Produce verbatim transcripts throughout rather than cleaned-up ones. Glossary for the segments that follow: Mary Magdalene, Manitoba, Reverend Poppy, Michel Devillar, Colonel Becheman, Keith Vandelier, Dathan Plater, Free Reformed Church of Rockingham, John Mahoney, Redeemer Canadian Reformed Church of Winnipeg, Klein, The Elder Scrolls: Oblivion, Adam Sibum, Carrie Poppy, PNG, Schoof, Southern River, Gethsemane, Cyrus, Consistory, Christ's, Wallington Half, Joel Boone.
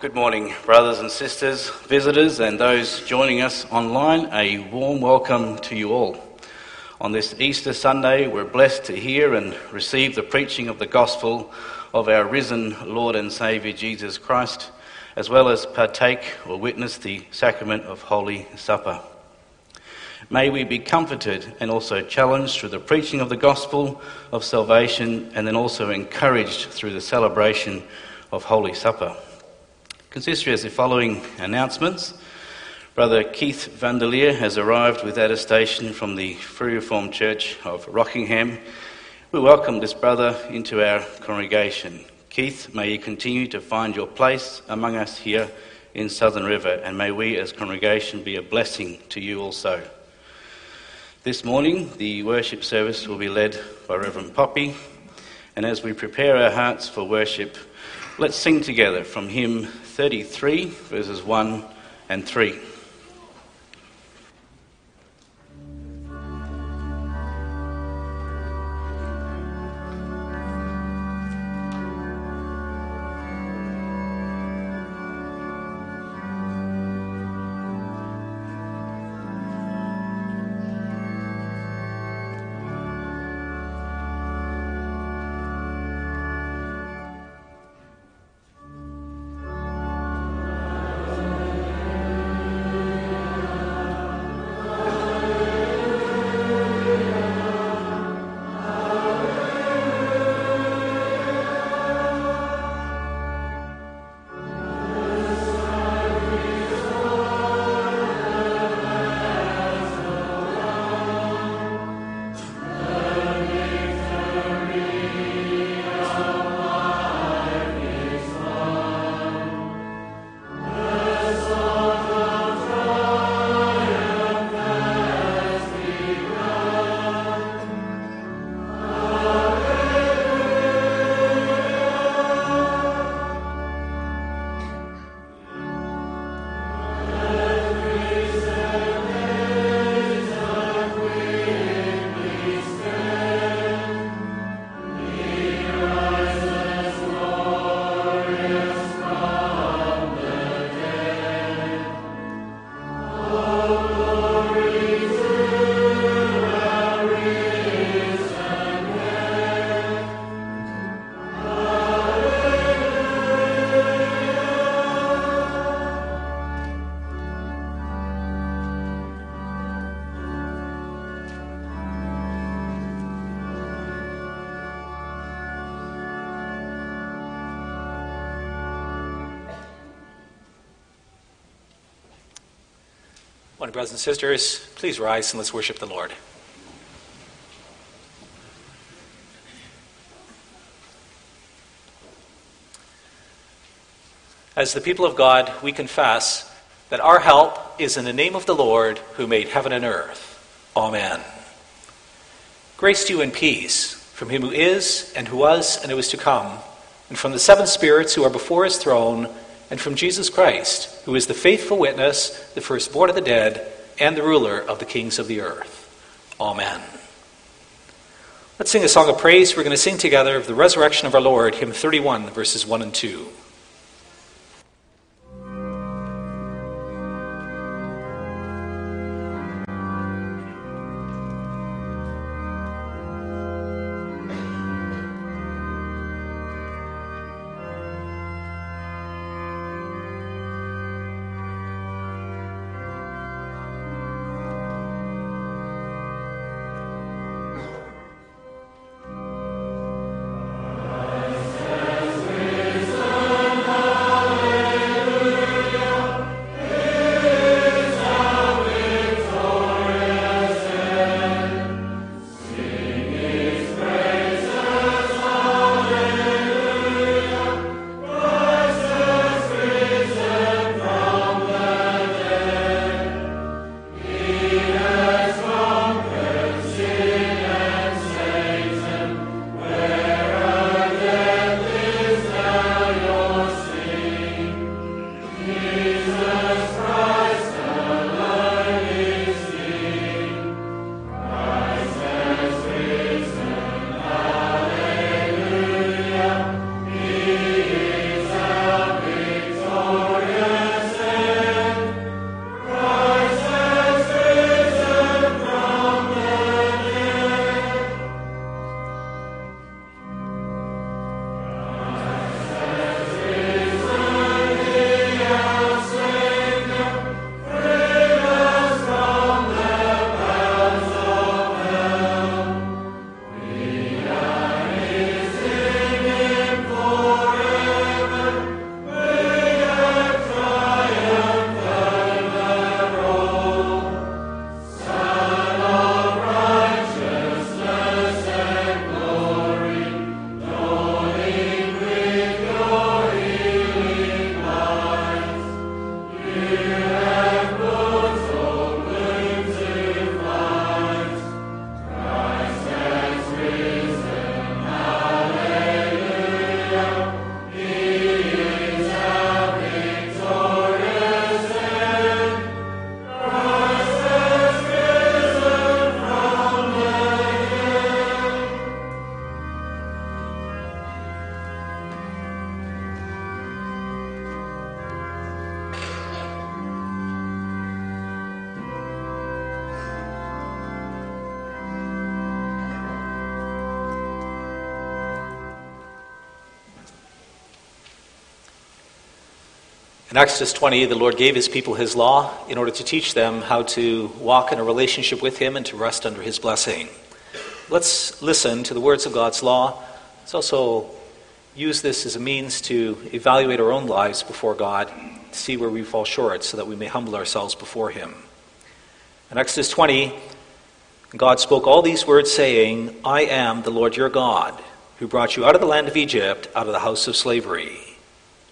Good morning, brothers and sisters, visitors, and those joining us online. A warm welcome to you all. On this Easter Sunday, we're blessed to hear and receive the preaching of the gospel of our risen Lord and Saviour Jesus Christ, as well as partake or witness the sacrament of Holy Supper. May we be comforted and also challenged through the preaching of the gospel of salvation, and then also encouraged through the celebration of Holy Supper. Consistory has the following announcements. Brother Keith Vandelier has arrived with attestation from the Free Reformed Church of Rockingham. We welcome this brother into our congregation. Keith, may you continue to find your place among us here in Southern River, and may we as congregation be a blessing to you also. This morning, the worship service will be led by Reverend Poppy, and as we prepare our hearts for worship, let's sing together from hymn thirty-three, verses one and three. Brothers and sisters, please rise and let's worship the Lord. As the people of God, we confess that our help is in the name of the Lord who made heaven and earth. Amen. Grace to you and peace from him who is, and who was, and who is to come, and from the seven spirits who are before his throne, and from Jesus Christ, who is the faithful witness, the firstborn of the dead, and the ruler of the kings of the earth. Amen. Let's sing a song of praise. We're going to sing together of the resurrection of our Lord, hymn thirty-one, verses one and two. In Exodus twenty, the Lord gave his people his law in order to teach them how to walk in a relationship with him and to rest under his blessing. Let's listen to the words of God's law. Let's also use this as a means to evaluate our own lives before God, to see where we fall short so that we may humble ourselves before him. In Exodus twenty, God spoke all these words, saying, I am the Lord your God, who brought you out of the land of Egypt, out of the house of slavery.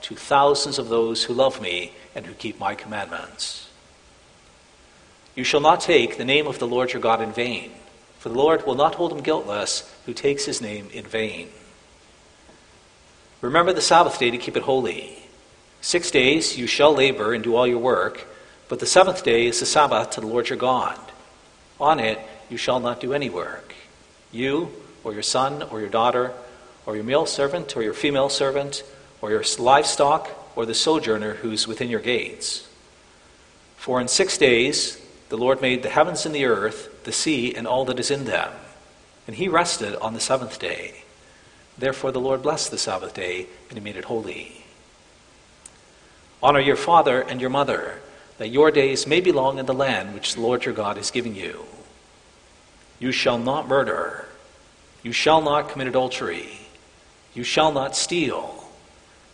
to thousands of those who love me and who keep my commandments. You shall not take the name of the Lord your God in vain, for the Lord will not hold him guiltless who takes his name in vain. Remember the Sabbath day to keep it holy. Six days you shall labor and do all your work, but the seventh day is the Sabbath to the Lord your God. On it you shall not do any work. You, or your son, or your daughter, or your male servant, or your female servant, or your livestock, or the sojourner who is within your gates. For in six days the Lord made the heavens and the earth, the sea, and all that is in them. And he rested on the seventh day. Therefore the Lord blessed the Sabbath day, and he made it holy. Honor your father and your mother, that your days may be long in the land which the Lord your God is giving you. You shall not murder. You shall not commit adultery. You shall not steal.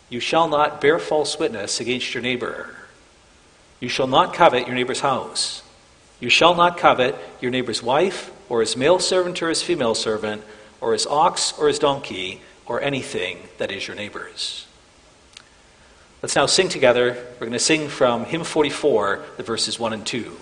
You shall not bear false witness against your neighbor. You shall not covet your neighbor's house. You shall not covet your neighbor's wife, or his male servant or his female servant, or his ox or his donkey, or anything that is your neighbor's. Let's now sing together. We're going to sing from hymn forty-four, the verses one and two.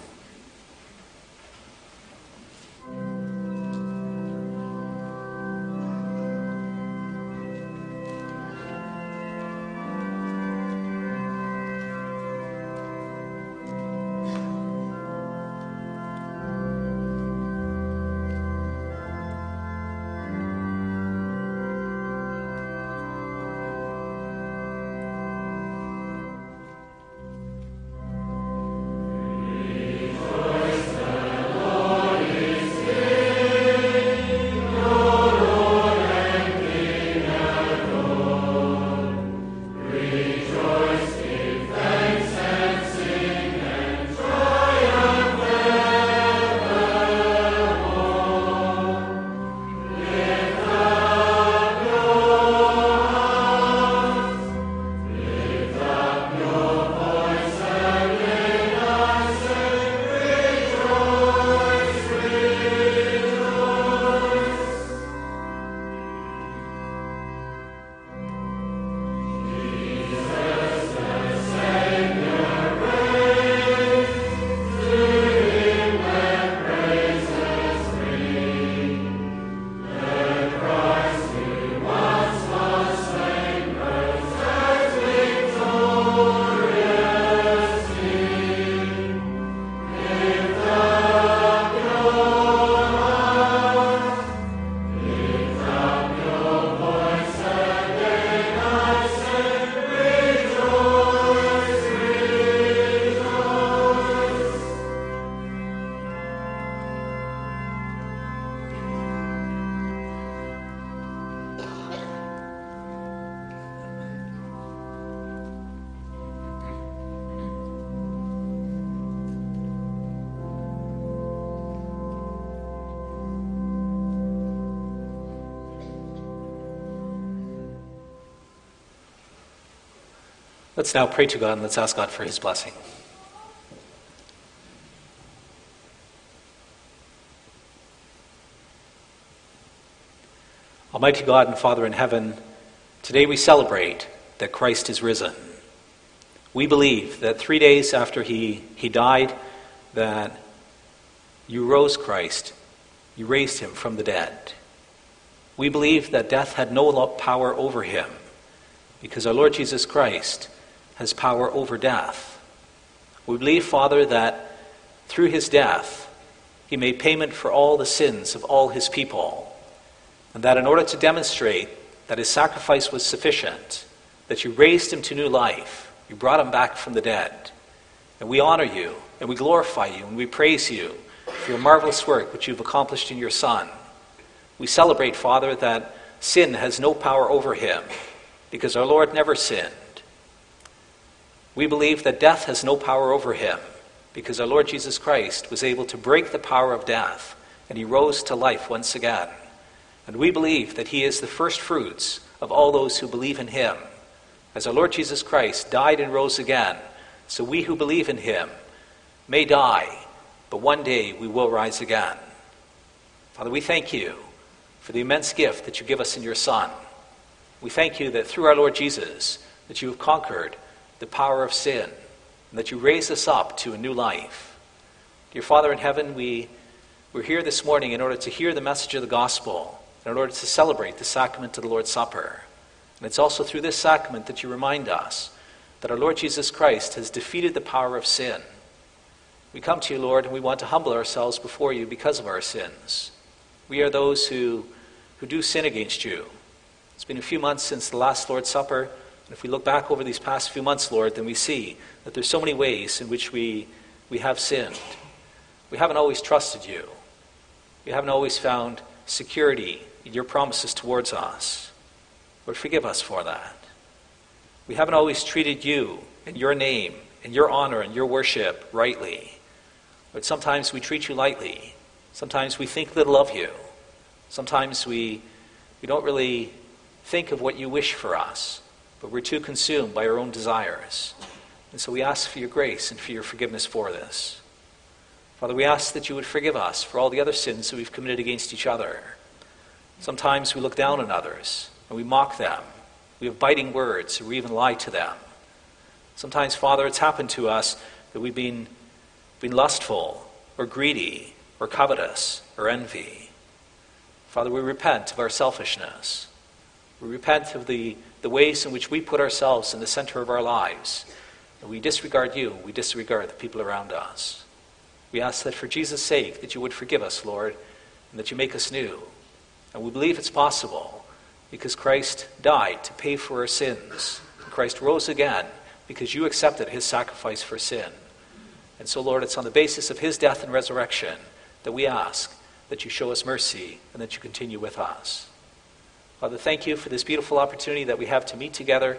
Let's now pray to God, and let's ask God for his blessing. Almighty God and Father in heaven, today we celebrate that Christ is risen. We believe that three days after he, he died, that you rose Christ, you raised him from the dead. We believe that death had no power over him, because our Lord Jesus Christ has power over death. We believe, Father, that through his death, he made payment for all the sins of all his people, and that in order to demonstrate that his sacrifice was sufficient, that you raised him to new life, you brought him back from the dead. And we honor you, and we glorify you, and we praise you for your marvelous work which you've accomplished in your Son. We celebrate, Father, that sin has no power over him, because our Lord never sinned. We believe that death has no power over him, because our Lord Jesus Christ was able to break the power of death, and he rose to life once again. And we believe that he is the first fruits of all those who believe in him, as our Lord Jesus Christ died and rose again. So we who believe in him may die, but one day we will rise again. Father, we thank you for the immense gift that you give us in your Son. We thank you that through our Lord Jesus, that you have conquered the power of sin, and that you raise us up to a new life. Dear Father in heaven, we, we're here this morning in order to hear the message of the gospel, and in order to celebrate the sacrament of the Lord's Supper. And it's also through this sacrament that you remind us that our Lord Jesus Christ has defeated the power of sin. We come to you, Lord, and we want to humble ourselves before you because of our sins. We are those who, who do sin against you. It's been a few months since the last Lord's Supper, and if we look back over these past few months, Lord, then we see that there's so many ways in which we, we have sinned. We haven't always trusted you. We haven't always found security in your promises towards us. Lord, forgive us for that. We haven't always treated you and your name and your honor and your worship rightly. But sometimes we treat you lightly. Sometimes we think little of you. Sometimes we, we don't really think of what you wish for us, but we're too consumed by our own desires. And so we ask for your grace and for your forgiveness for this. Father, we ask that you would forgive us for all the other sins that we've committed against each other. Sometimes we look down on others and we mock them. We have biting words, or we even lie to them. Sometimes, Father, it's happened to us that we've been, been lustful, or greedy, or covetous, or envy. Father, we repent of our selfishness. We repent of the, the ways in which we put ourselves in the center of our lives. And we disregard you, we disregard the people around us. We ask that for Jesus' sake, that you would forgive us, Lord, and that you make us new. And we believe it's possible, because Christ died to pay for our sins. Christ rose again because you accepted his sacrifice for sin. And so, Lord, it's on the basis of his death and resurrection that we ask that you show us mercy and that you continue with us. Father, thank you for this beautiful opportunity that we have to meet together.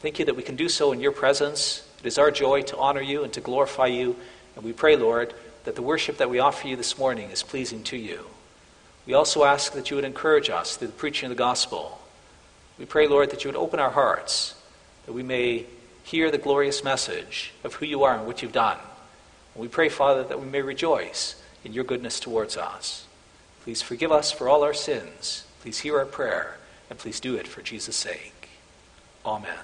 Thank you that we can do so in your presence. It is our joy to honor you and to glorify you. And we pray, Lord, that the worship that we offer you this morning is pleasing to you. We also ask that you would encourage us through the preaching of the gospel. We pray, Lord, that you would open our hearts, that we may hear the glorious message of who you are and what you've done. And we pray, Father, that we may rejoice in your goodness towards us. Please forgive us for all our sins. Please hear our prayer, and please do it for Jesus' sake. Amen.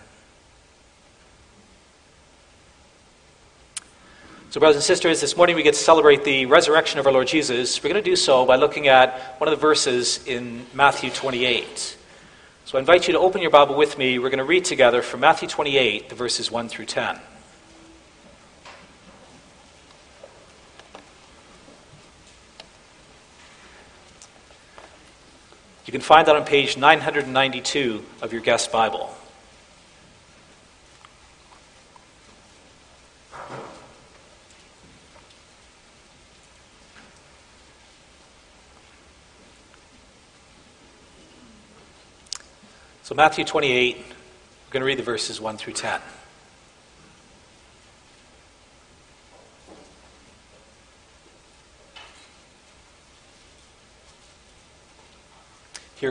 So, brothers and sisters, this morning we get to celebrate the resurrection of our Lord Jesus. We're going to do so by looking at one of the verses in Matthew twenty-eight. So I invite you to open your Bible with me. We're going to read together from Matthew twenty-eight, the verses one through ten. You can find that on page nine ninety-two of your guest Bible. So Matthew twenty-eight, we're going to read the verses one through ten. Hear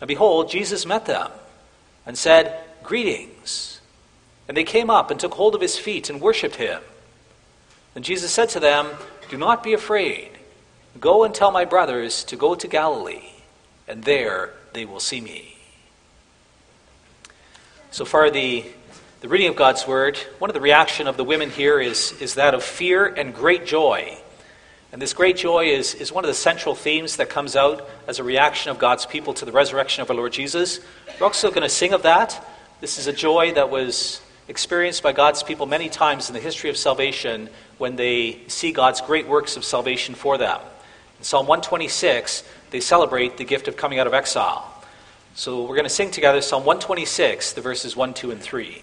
And behold, Jesus met them and said, Greetings. And they came up and took hold of his feet and worshipped him. And Jesus said to them, Do not be afraid. Go and tell my brothers to go to Galilee, and there they will see me. So far, the, the reading of God's word, one of the reaction of the women here is, is that of fear and great joy. And this great joy is, is one of the central themes that comes out as a reaction of God's people to the resurrection of our Lord Jesus. We're also going to sing of that. This is a joy that was experienced by God's people many times in the history of salvation when they see God's great works of salvation for them. In Psalm one twenty-six, they celebrate the gift of coming out of exile. So we're going to sing together Psalm one twenty-six, the verses one, two, and three.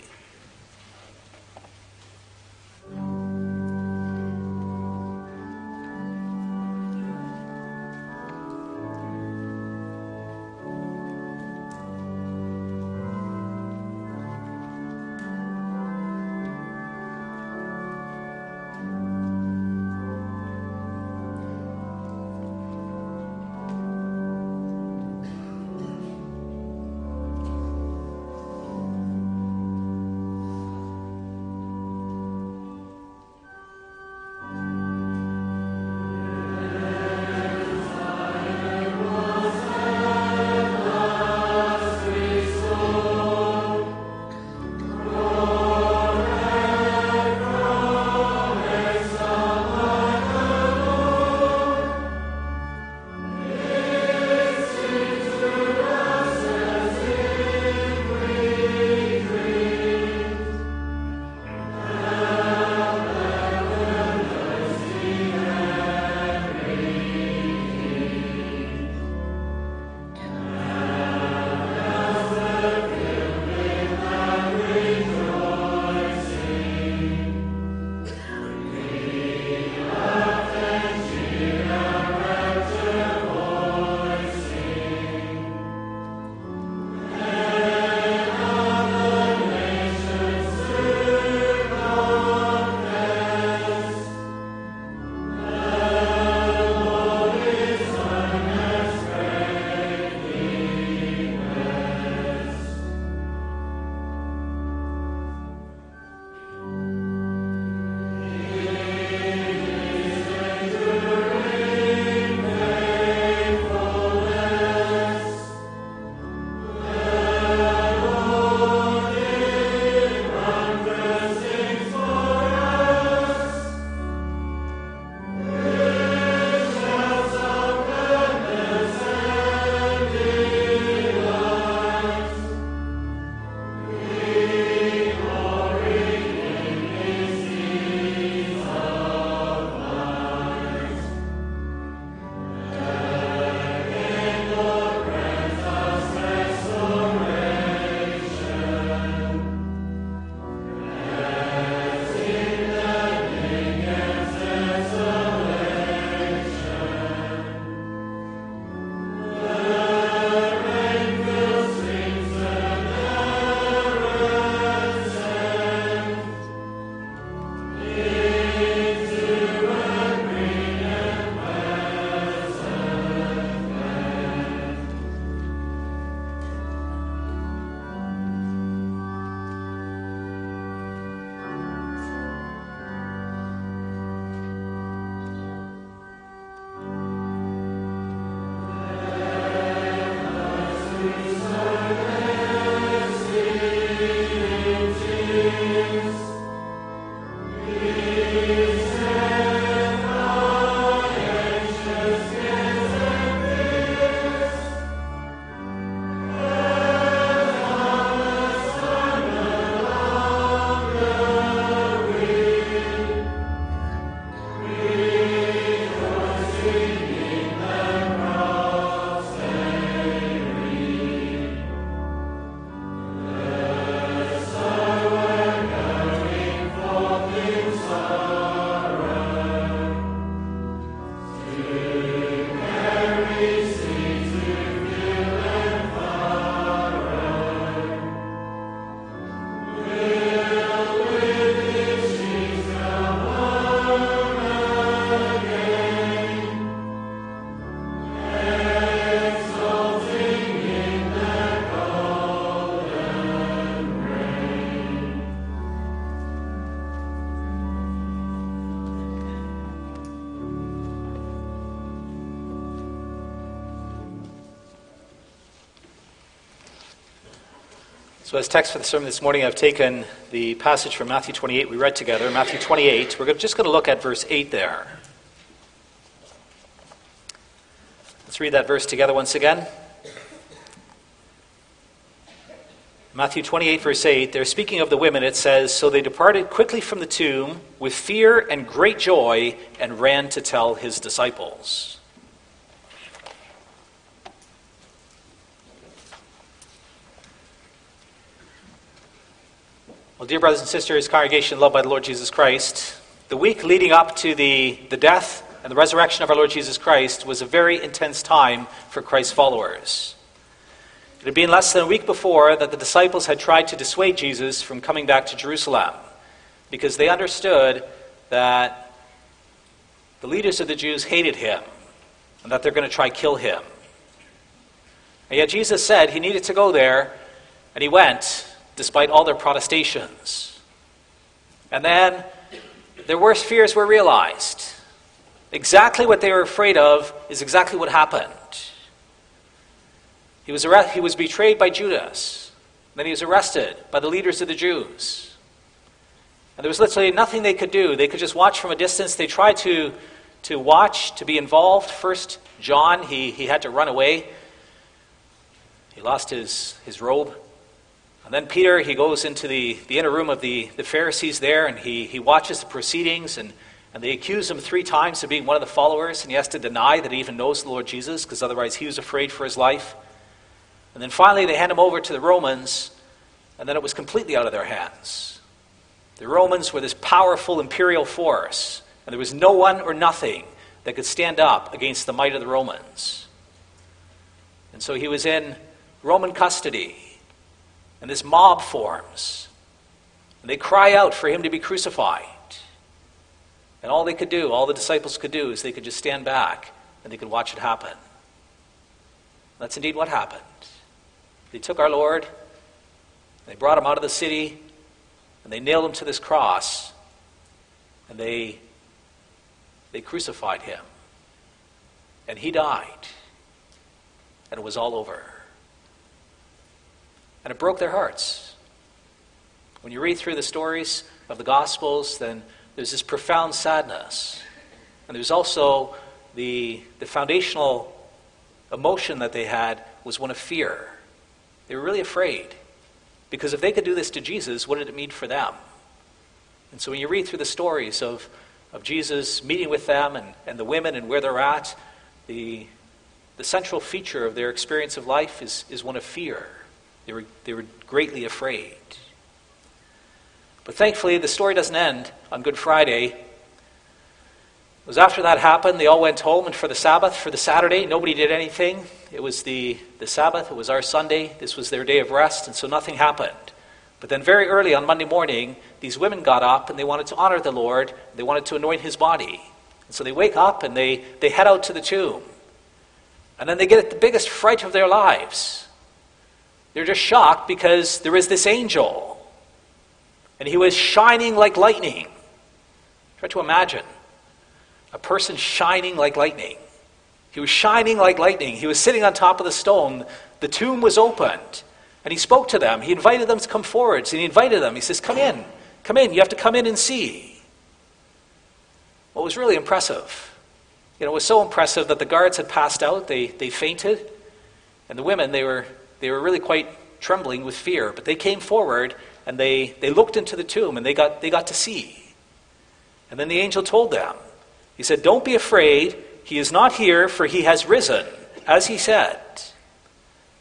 So as text for the sermon this morning, I've taken the passage from Matthew twenty-eight we read together, Matthew twenty-eight. We're just going to look at verse eight there. Let's read that verse together once again. Matthew twenty-eight, verse eight, they're speaking of the women. It says, "So they departed quickly from the tomb with fear and great joy and ran to tell his disciples." Well, dear brothers and sisters, congregation loved by the Lord Jesus Christ, the week leading up to the, the death and the resurrection of our Lord Jesus Christ was a very intense time for Christ's followers. It had been less than a week before that the disciples had tried to dissuade Jesus from coming back to Jerusalem because they understood that the leaders of the Jews hated him and that they're going to try to kill him. And yet Jesus said he needed to go there, and he went, despite all their protestations. And then their worst fears were realized. Exactly what they were afraid of is exactly what happened. He was arre- he was betrayed by Judas. Then he was arrested by the leaders of the Jews. And there was literally nothing they could do. They could just watch from a distance. They tried to, to watch, to be involved. First, John, he, he had to run away. He lost his, his robe. And then Peter, he goes into the, the inner room of the, the Pharisees there, and he, he watches the proceedings, and, and they accuse him three times of being one of the followers, and he has to deny that he even knows the Lord Jesus, because otherwise he was afraid for his life. And then finally they hand him over to the Romans, and then it was completely out of their hands. The Romans were this powerful imperial force, and there was no one or nothing that could stand up against the might of the Romans. And so he was in Roman custody. And this mob forms. And they cry out for him to be crucified. And all they could do, all the disciples could do, is they could just stand back and they could watch it happen. And that's indeed what happened. They took our Lord, they brought him out of the city, and they nailed him to this cross, and they, they crucified him. And he died. And it was all over. And it broke their hearts. When you read through the stories of the Gospels, then there's this profound sadness. And there's also the, the foundational emotion that they had was one of fear. They were really afraid. Because if they could do this to Jesus, what did it mean for them? And so when you read through the stories of, of Jesus meeting with them and, and the women and where they're at, the, the central feature of their experience of life is, is one of fear. They were, they were greatly afraid. But thankfully, the story doesn't end on Good Friday. It was after that happened, they all went home, and for the Sabbath, for the Saturday, nobody did anything. It was the, the Sabbath, it was our Sunday, this was their day of rest, and so nothing happened. But then very early on Monday morning, these women got up, and they wanted to honor the Lord, they wanted to anoint his body. And so they wake up, and they, they head out to the tomb. And then they get the biggest fright of their lives. They're just shocked because there is this angel. And he was shining like lightning. Try to imagine a person shining like lightning. He was shining like lightning. He was sitting on top of the stone. The tomb was opened. And he spoke to them. He invited them to come forward. And he invited them. He says, come in. Come in. You have to come in and see. What was really impressive. You know, it was so impressive that the guards had passed out. They, they fainted. And the women, they were... They were really quite trembling with fear, but they came forward and they, they looked into the tomb and they got they got to see. And then the angel told them, he said, "Don't be afraid, he is not here, for he has risen, as he said." And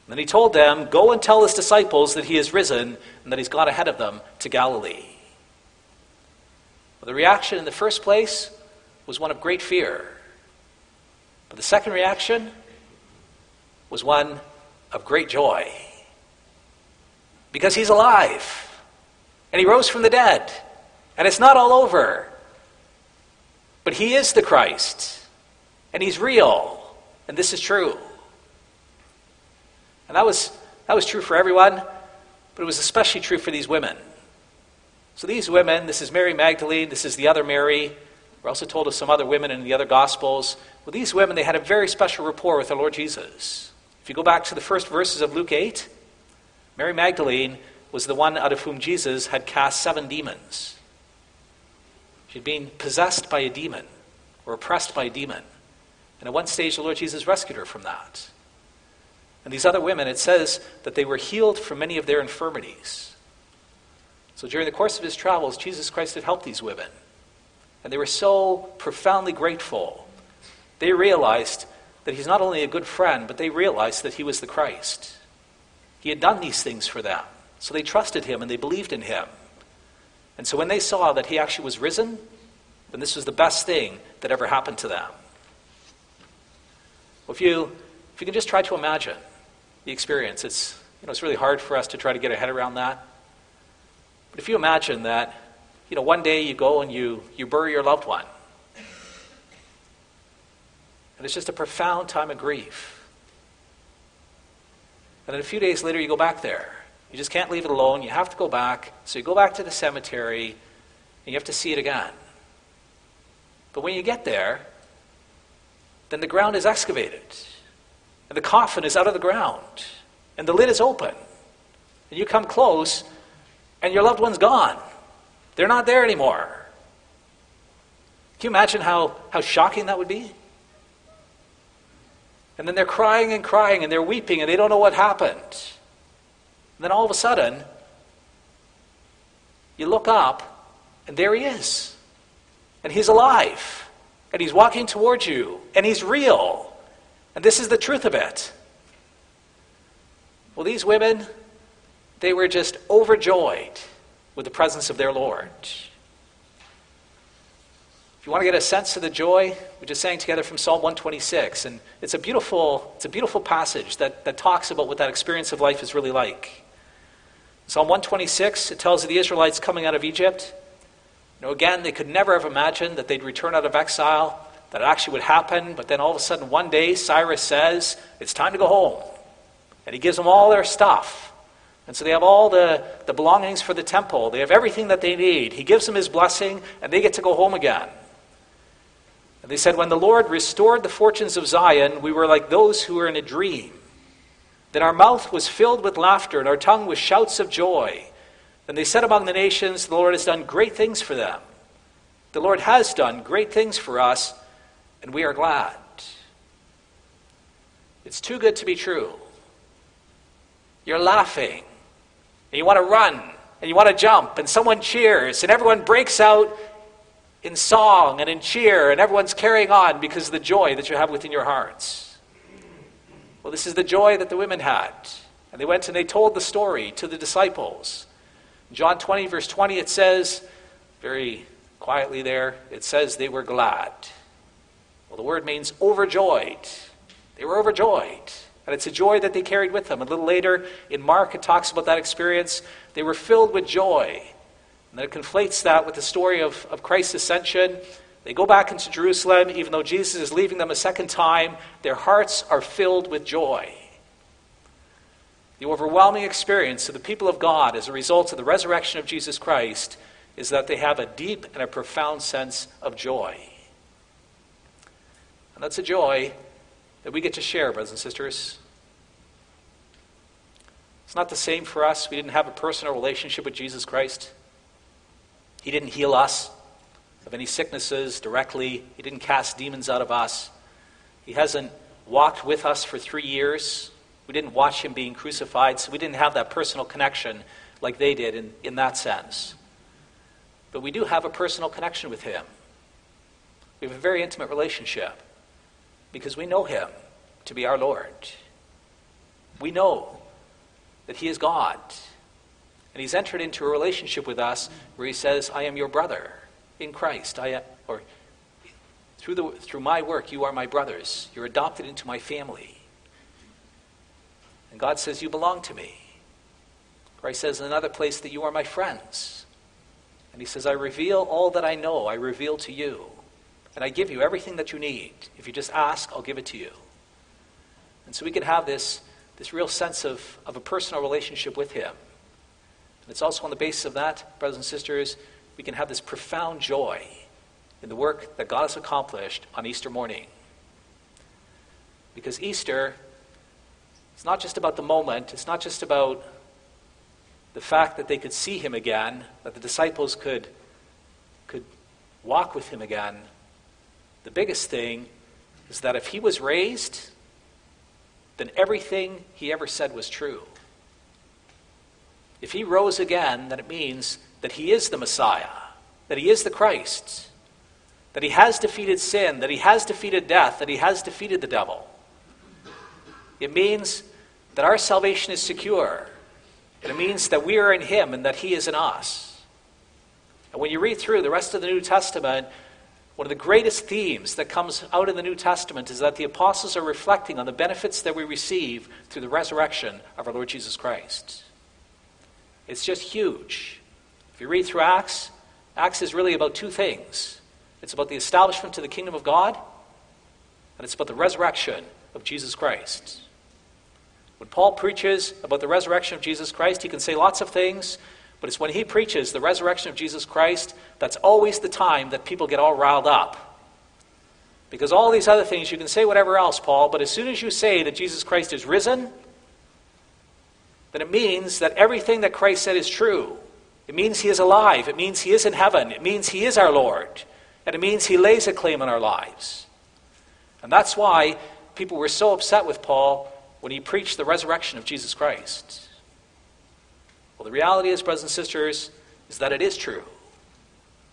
then he told them, "Go and tell his disciples that he has risen and that he's gone ahead of them to Galilee." Well, the reaction in the first place was one of great fear. But the second reaction was one of great joy, because he's alive and he rose from the dead, and it's not all over, but he is the Christ and he's real, and this is true. And that was that was true for everyone, but it was especially true for these women. So these women, this is Mary Magdalene, this is the other Mary. We're also told of some other women in the other Gospels. Well, these women, they had a very special rapport with the Lord Jesus. If you go back to the first verses of Luke eight, Mary Magdalene, was the one out of whom Jesus had cast seven demons. She'd been possessed by a demon or oppressed by a demon. And at one stage, the Lord Jesus rescued her from that. And these other women, it says that they were healed from many of their infirmities. So during the course of his travels, Jesus Christ had helped these women. And they were so profoundly grateful. They realized that he's not only a good friend, but they realized that he was the Christ. He had done these things for them. So they trusted him and they believed in him. And so when they saw that he actually was risen, then this was the best thing that ever happened to them. Well, if you, if you can just try to imagine the experience, it's, you know, it's really hard for us to try to get our head around that. But if you imagine that, you know, one day you go and you, you bury your loved one. And it's just a profound time of grief. And then a few days later, you go back there. You just can't leave it alone. You have to go back. So you go back to the cemetery, and you have to see it again. But when you get there, then the ground is excavated. And the coffin is out of the ground. And the lid is open. And you come close, and your loved one's gone. They're not there anymore. Can you imagine how, how shocking that would be? And then they're crying and crying, and they're weeping, and they don't know what happened. And then all of a sudden, you look up, and there he is. And he's alive. And he's walking towards you. And he's real. And this is the truth of it. Well, these women, they were just overjoyed with the presence of their Lord. If you want to get a sense of the joy, we just sang together from Psalm one twenty-six, and it's a beautiful, it's a beautiful passage that, that talks about what that experience of life is really like. Psalm one twenty-six, it tells of the Israelites coming out of Egypt. You know, again, they could never have imagined that they'd return out of exile, that it actually would happen, but then all of a sudden one day Cyrus says, it's time to go home. And he gives them all their stuff. And so they have all the, the belongings for the temple. They have everything that they need. He gives them his blessing, and they get to go home again. And they said, when the Lord restored the fortunes of Zion, we were like those who were in a dream. Then our mouth was filled with laughter, and our tongue with shouts of joy. Then they said among the nations, the Lord has done great things for them. The Lord has done great things for us, and we are glad. It's too good to be true. You're laughing. And you want to run, and you want to jump, and someone cheers, and everyone breaks out in song and in cheer, and everyone's carrying on because of the joy that you have within your hearts. Well, this is the joy that the women had. And they went and they told the story to the disciples. In John twenty, verse twenty, it says, very quietly there, it says they were glad. Well, the word means overjoyed. They were overjoyed. And it's a joy that they carried with them. A little later in Mark, it talks about that experience. They were filled with joy. And then it conflates that with the story of, of Christ's ascension. They go back into Jerusalem. Even though Jesus is leaving them a second time, their hearts are filled with joy. The overwhelming experience of the people of God as a result of the resurrection of Jesus Christ is that they have a deep and a profound sense of joy. And that's a joy that we get to share, brothers and sisters. It's not the same for us. We didn't have a personal relationship with Jesus Christ. He didn't heal us of any sicknesses directly. He didn't cast demons out of us. He hasn't walked with us for three years. We didn't watch him being crucified, so we didn't have that personal connection like they did in, in that sense. But we do have a personal connection with him. We have a very intimate relationship. Because we know him to be our Lord. We know that he is God. And he's entered into a relationship with us where he says, I am your brother in Christ. I am, or through, the, through my work, you are my brothers. You're adopted into my family. And God says, you belong to me. Christ says in another place that you are my friends. And he says, I reveal all that I know. I reveal to you. And I give you everything that you need. If you just ask, I'll give it to you. And so we can have this, this real sense of, of a personal relationship with him. And it's also on the basis of that, brothers and sisters, we can have this profound joy in the work that God has accomplished on Easter morning. Because Easter, it's not just about the moment, it's not just about the fact that they could see him again, that the disciples could, could walk with him again, the biggest thing is that if he was raised, then everything he ever said was true. If he rose again, then it means that he is the Messiah, that he is the Christ, that he has defeated sin, that he has defeated death, that he has defeated the devil. It means that our salvation is secure. And it means that we are in him and that he is in us. And when you read through the rest of the New Testament, one of the greatest themes that comes out in the New Testament is that the apostles are reflecting on the benefits that we receive through the resurrection of our Lord Jesus Christ. It's just huge. If you read through Acts, Acts is really about two things. It's about the establishment of the kingdom of God, and it's about the resurrection of Jesus Christ. When Paul preaches about the resurrection of Jesus Christ, he can say lots of things, but it's when he preaches the resurrection of Jesus Christ, that's always the time that people get all riled up. Because all these other things, you can say whatever else, Paul, but as soon as you say that Jesus Christ is risen, then it means that everything that Christ said is true. It means he is alive. It means he is in heaven. It means he is our Lord. And it means he lays a claim on our lives. And that's why people were so upset with Paul when he preached the resurrection of Jesus Christ. Well, the reality is, brothers and sisters, is that it is true.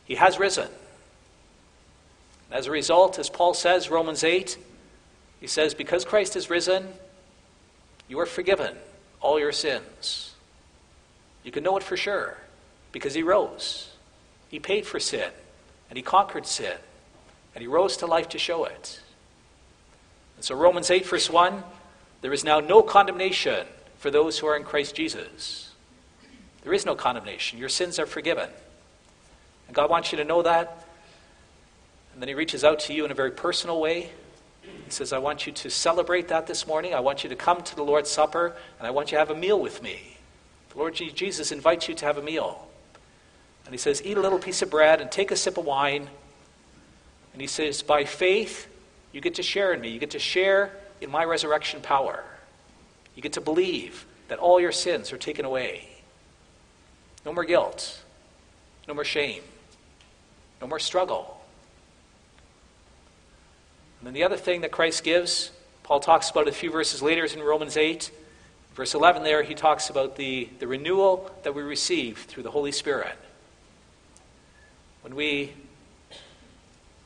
He has risen. And as a result, as Paul says, Romans eight, he says, because Christ is risen, you are forgiven all your sins. You can know it for sure, because he rose. He paid for sin, and he conquered sin, and he rose to life to show it. And so Romans eight, verse one, there is now no condemnation for those who are in Christ Jesus. There is no condemnation. Your sins are forgiven. And God wants you to know that. And then he reaches out to you in a very personal way. He says, I want you to celebrate that this morning. I want you to come to the Lord's Supper, and I want you to have a meal with me. The Lord Jesus invites you to have a meal. And he says, eat a little piece of bread and take a sip of wine. And he says, by faith, you get to share in me. You get to share in my resurrection power. You get to believe that all your sins are taken away. No more guilt. No more shame. No more struggle. And then the other thing that Christ gives, Paul talks about it a few verses later in Romans eight. Verse eleven there, he talks about the, the renewal that we receive through the Holy Spirit. When we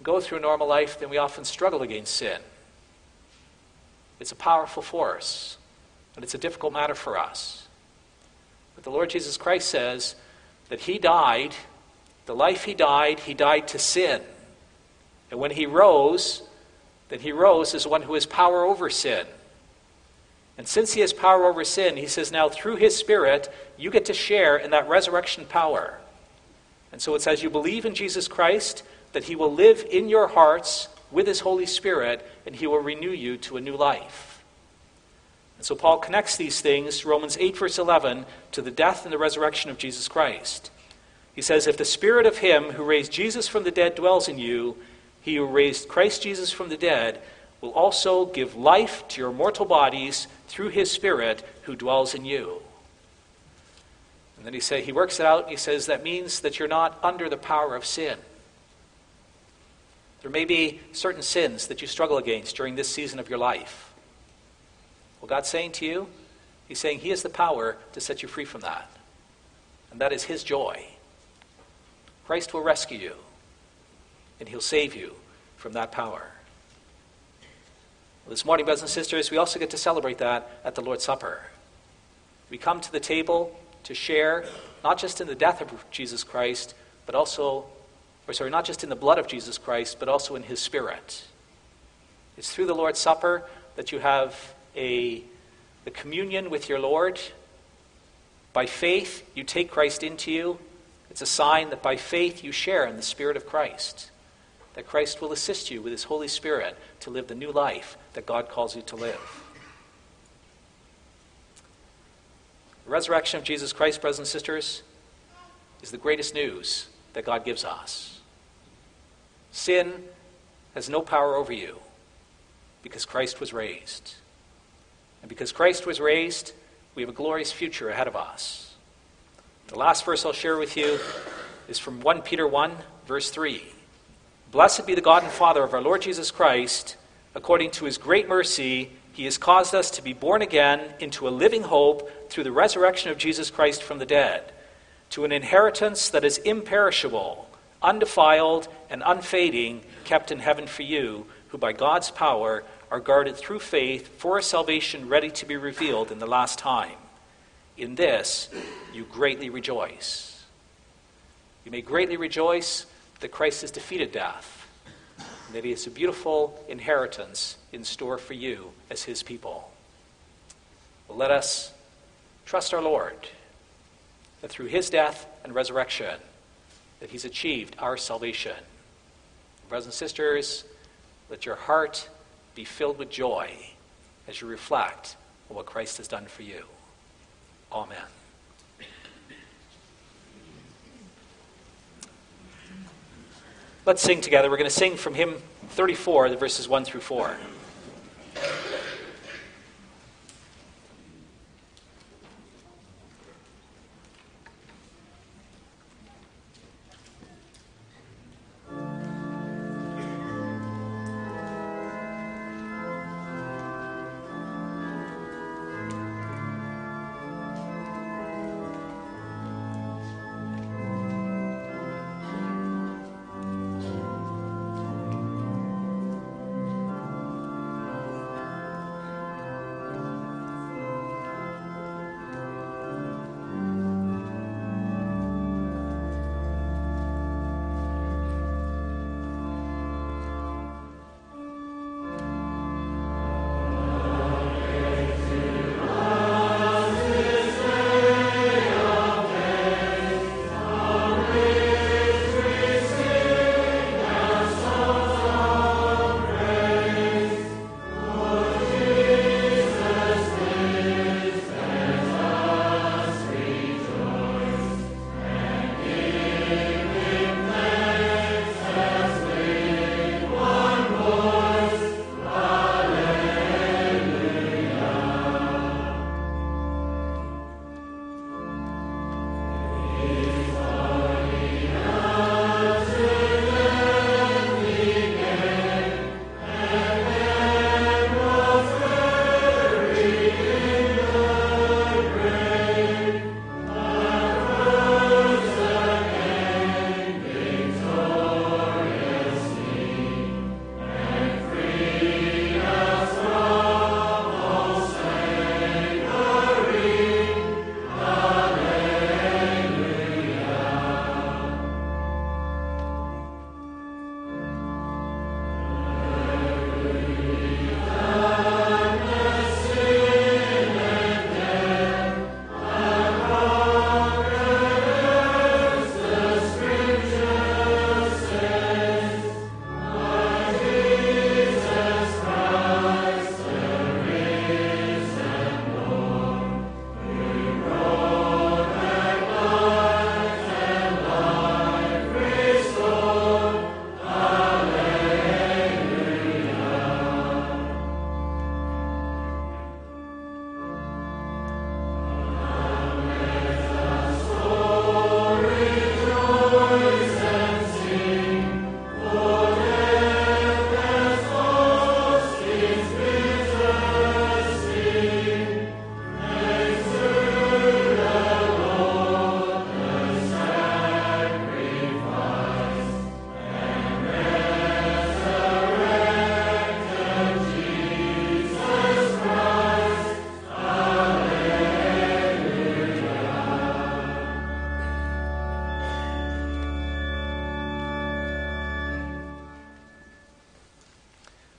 go through normal life, then we often struggle against sin. It's a powerful force, and it's a difficult matter for us. But the Lord Jesus Christ says that he died, the life he died, he died to sin. And when he rose, then he rose as one who has power over sin. And since he has power over sin, he says now through his Spirit, you get to share in that resurrection power. And so it's as you believe in Jesus Christ that he will live in your hearts with his Holy Spirit, and he will renew you to a new life. And so Paul connects these things, Romans eight, verse eleven, to the death and the resurrection of Jesus Christ. He says, if the Spirit of him who raised Jesus from the dead dwells in you, he who raised Christ Jesus from the dead will also give life to your mortal bodies through his Spirit who dwells in you. And then he say, he works it out, and he says, that means that you're not under the power of sin. There may be certain sins that you struggle against during this season of your life. Well, God's saying to you, he's saying he has the power to set you free from that. And that is his joy. Christ will rescue you, and he'll save you from that power. Well, this morning, brothers and sisters, we also get to celebrate that at the Lord's Supper. We come to the table to share, not just in the death of Jesus Christ, but also Or sorry, not just in the blood of Jesus Christ, but also in his Spirit. It's through the Lord's Supper that you have a, a communion with your Lord. By faith, you take Christ into you. It's a sign that by faith you share in the Spirit of Christ, that Christ will assist you with his Holy Spirit to live the new life that God calls you to live. The resurrection of Jesus Christ, brothers and sisters, is the greatest news that God gives us. Sin has no power over you because Christ was raised. And because Christ was raised, we have a glorious future ahead of us. The last verse I'll share with you is from First Peter one, verse three. Blessed be the God and Father of our Lord Jesus Christ. According to his great mercy, he has caused us to be born again into a living hope through the resurrection of Jesus Christ from the dead, to an inheritance that is imperishable, undefiled, and unfading, kept in heaven for you, who by God's power are guarded through faith for a salvation ready to be revealed in the last time. In this, you greatly rejoice. You may greatly rejoice that Christ has defeated death, and that he has a beautiful inheritance in store for you as his people. Well, let us trust our Lord, that through his death and resurrection, that he's achieved our salvation. Brothers and sisters, let your heart be filled with joy as you reflect on what Christ has done for you. Amen. Let's sing together. We're going to sing from hymn thirty-four, the verses one through four.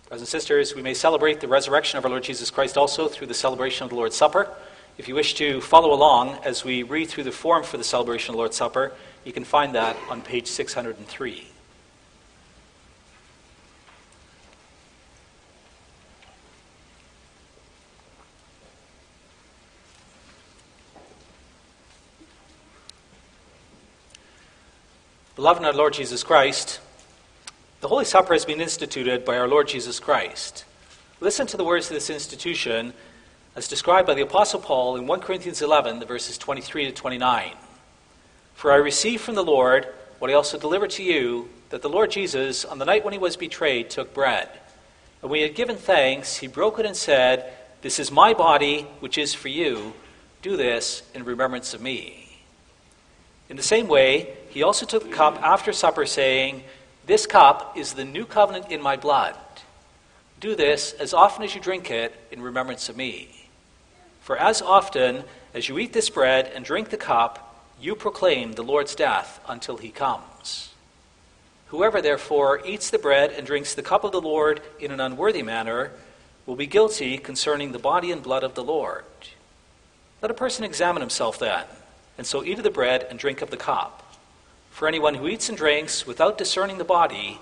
Brothers and sisters, we may celebrate the resurrection of our Lord Jesus Christ also through the celebration of the Lord's Supper. If you wish to follow along as we read through the form for the celebration of the Lord's Supper, you can find that on page six hundred three. Beloved in our Lord Jesus Christ, the Holy Supper has been instituted by our Lord Jesus Christ. Listen to the words of this institution as described by the Apostle Paul in First Corinthians eleven, the verses twenty-three to twenty-nine. For I received from the Lord what I also delivered to you, that the Lord Jesus, on the night when he was betrayed, took bread. And when he had given thanks, he broke it and said, This is my body, which is for you. Do this in remembrance of me. In the same way, he also took the cup after supper, saying, This cup is the new covenant in my blood. Do this as often as you drink it in remembrance of me. For as often as you eat this bread and drink the cup, you proclaim the Lord's death until he comes. Whoever therefore eats the bread and drinks the cup of the Lord in an unworthy manner will be guilty concerning the body and blood of the Lord. Let a person examine himself then, and so eat of the bread and drink of the cup. For anyone who eats and drinks without discerning the body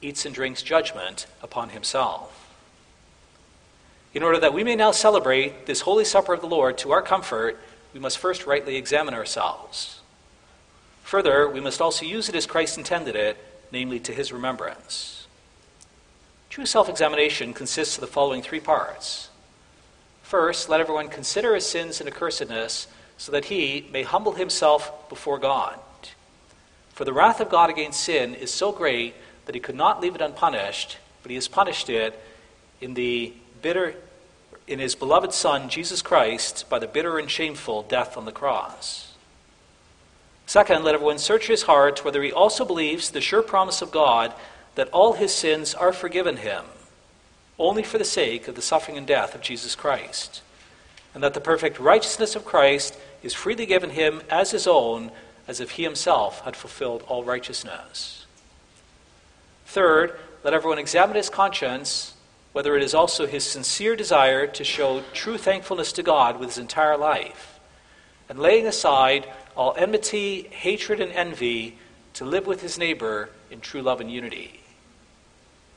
eats and drinks judgment upon himself. In order that we may now celebrate this Holy Supper of the Lord to our comfort, we must first rightly examine ourselves. Further, we must also use it as Christ intended it, namely to his remembrance. True self-examination consists of the following three parts. First, let everyone consider his sins and accursedness, so that he may humble himself before God. For the wrath of God against sin is so great that he could not leave it unpunished, but he has punished it in the bitter, in his beloved Son, Jesus Christ, by the bitter and shameful death on the cross. Second, let everyone search his heart whether he also believes the sure promise of God that all his sins are forgiven him, only for the sake of the suffering and death of Jesus Christ, and that the perfect righteousness of Christ is freely given him as his own, as if he himself had fulfilled all righteousness. Third, let everyone examine his conscience, whether it is also his sincere desire to show true thankfulness to God with his entire life, and laying aside all enmity, hatred, and envy, to live with his neighbor in true love and unity.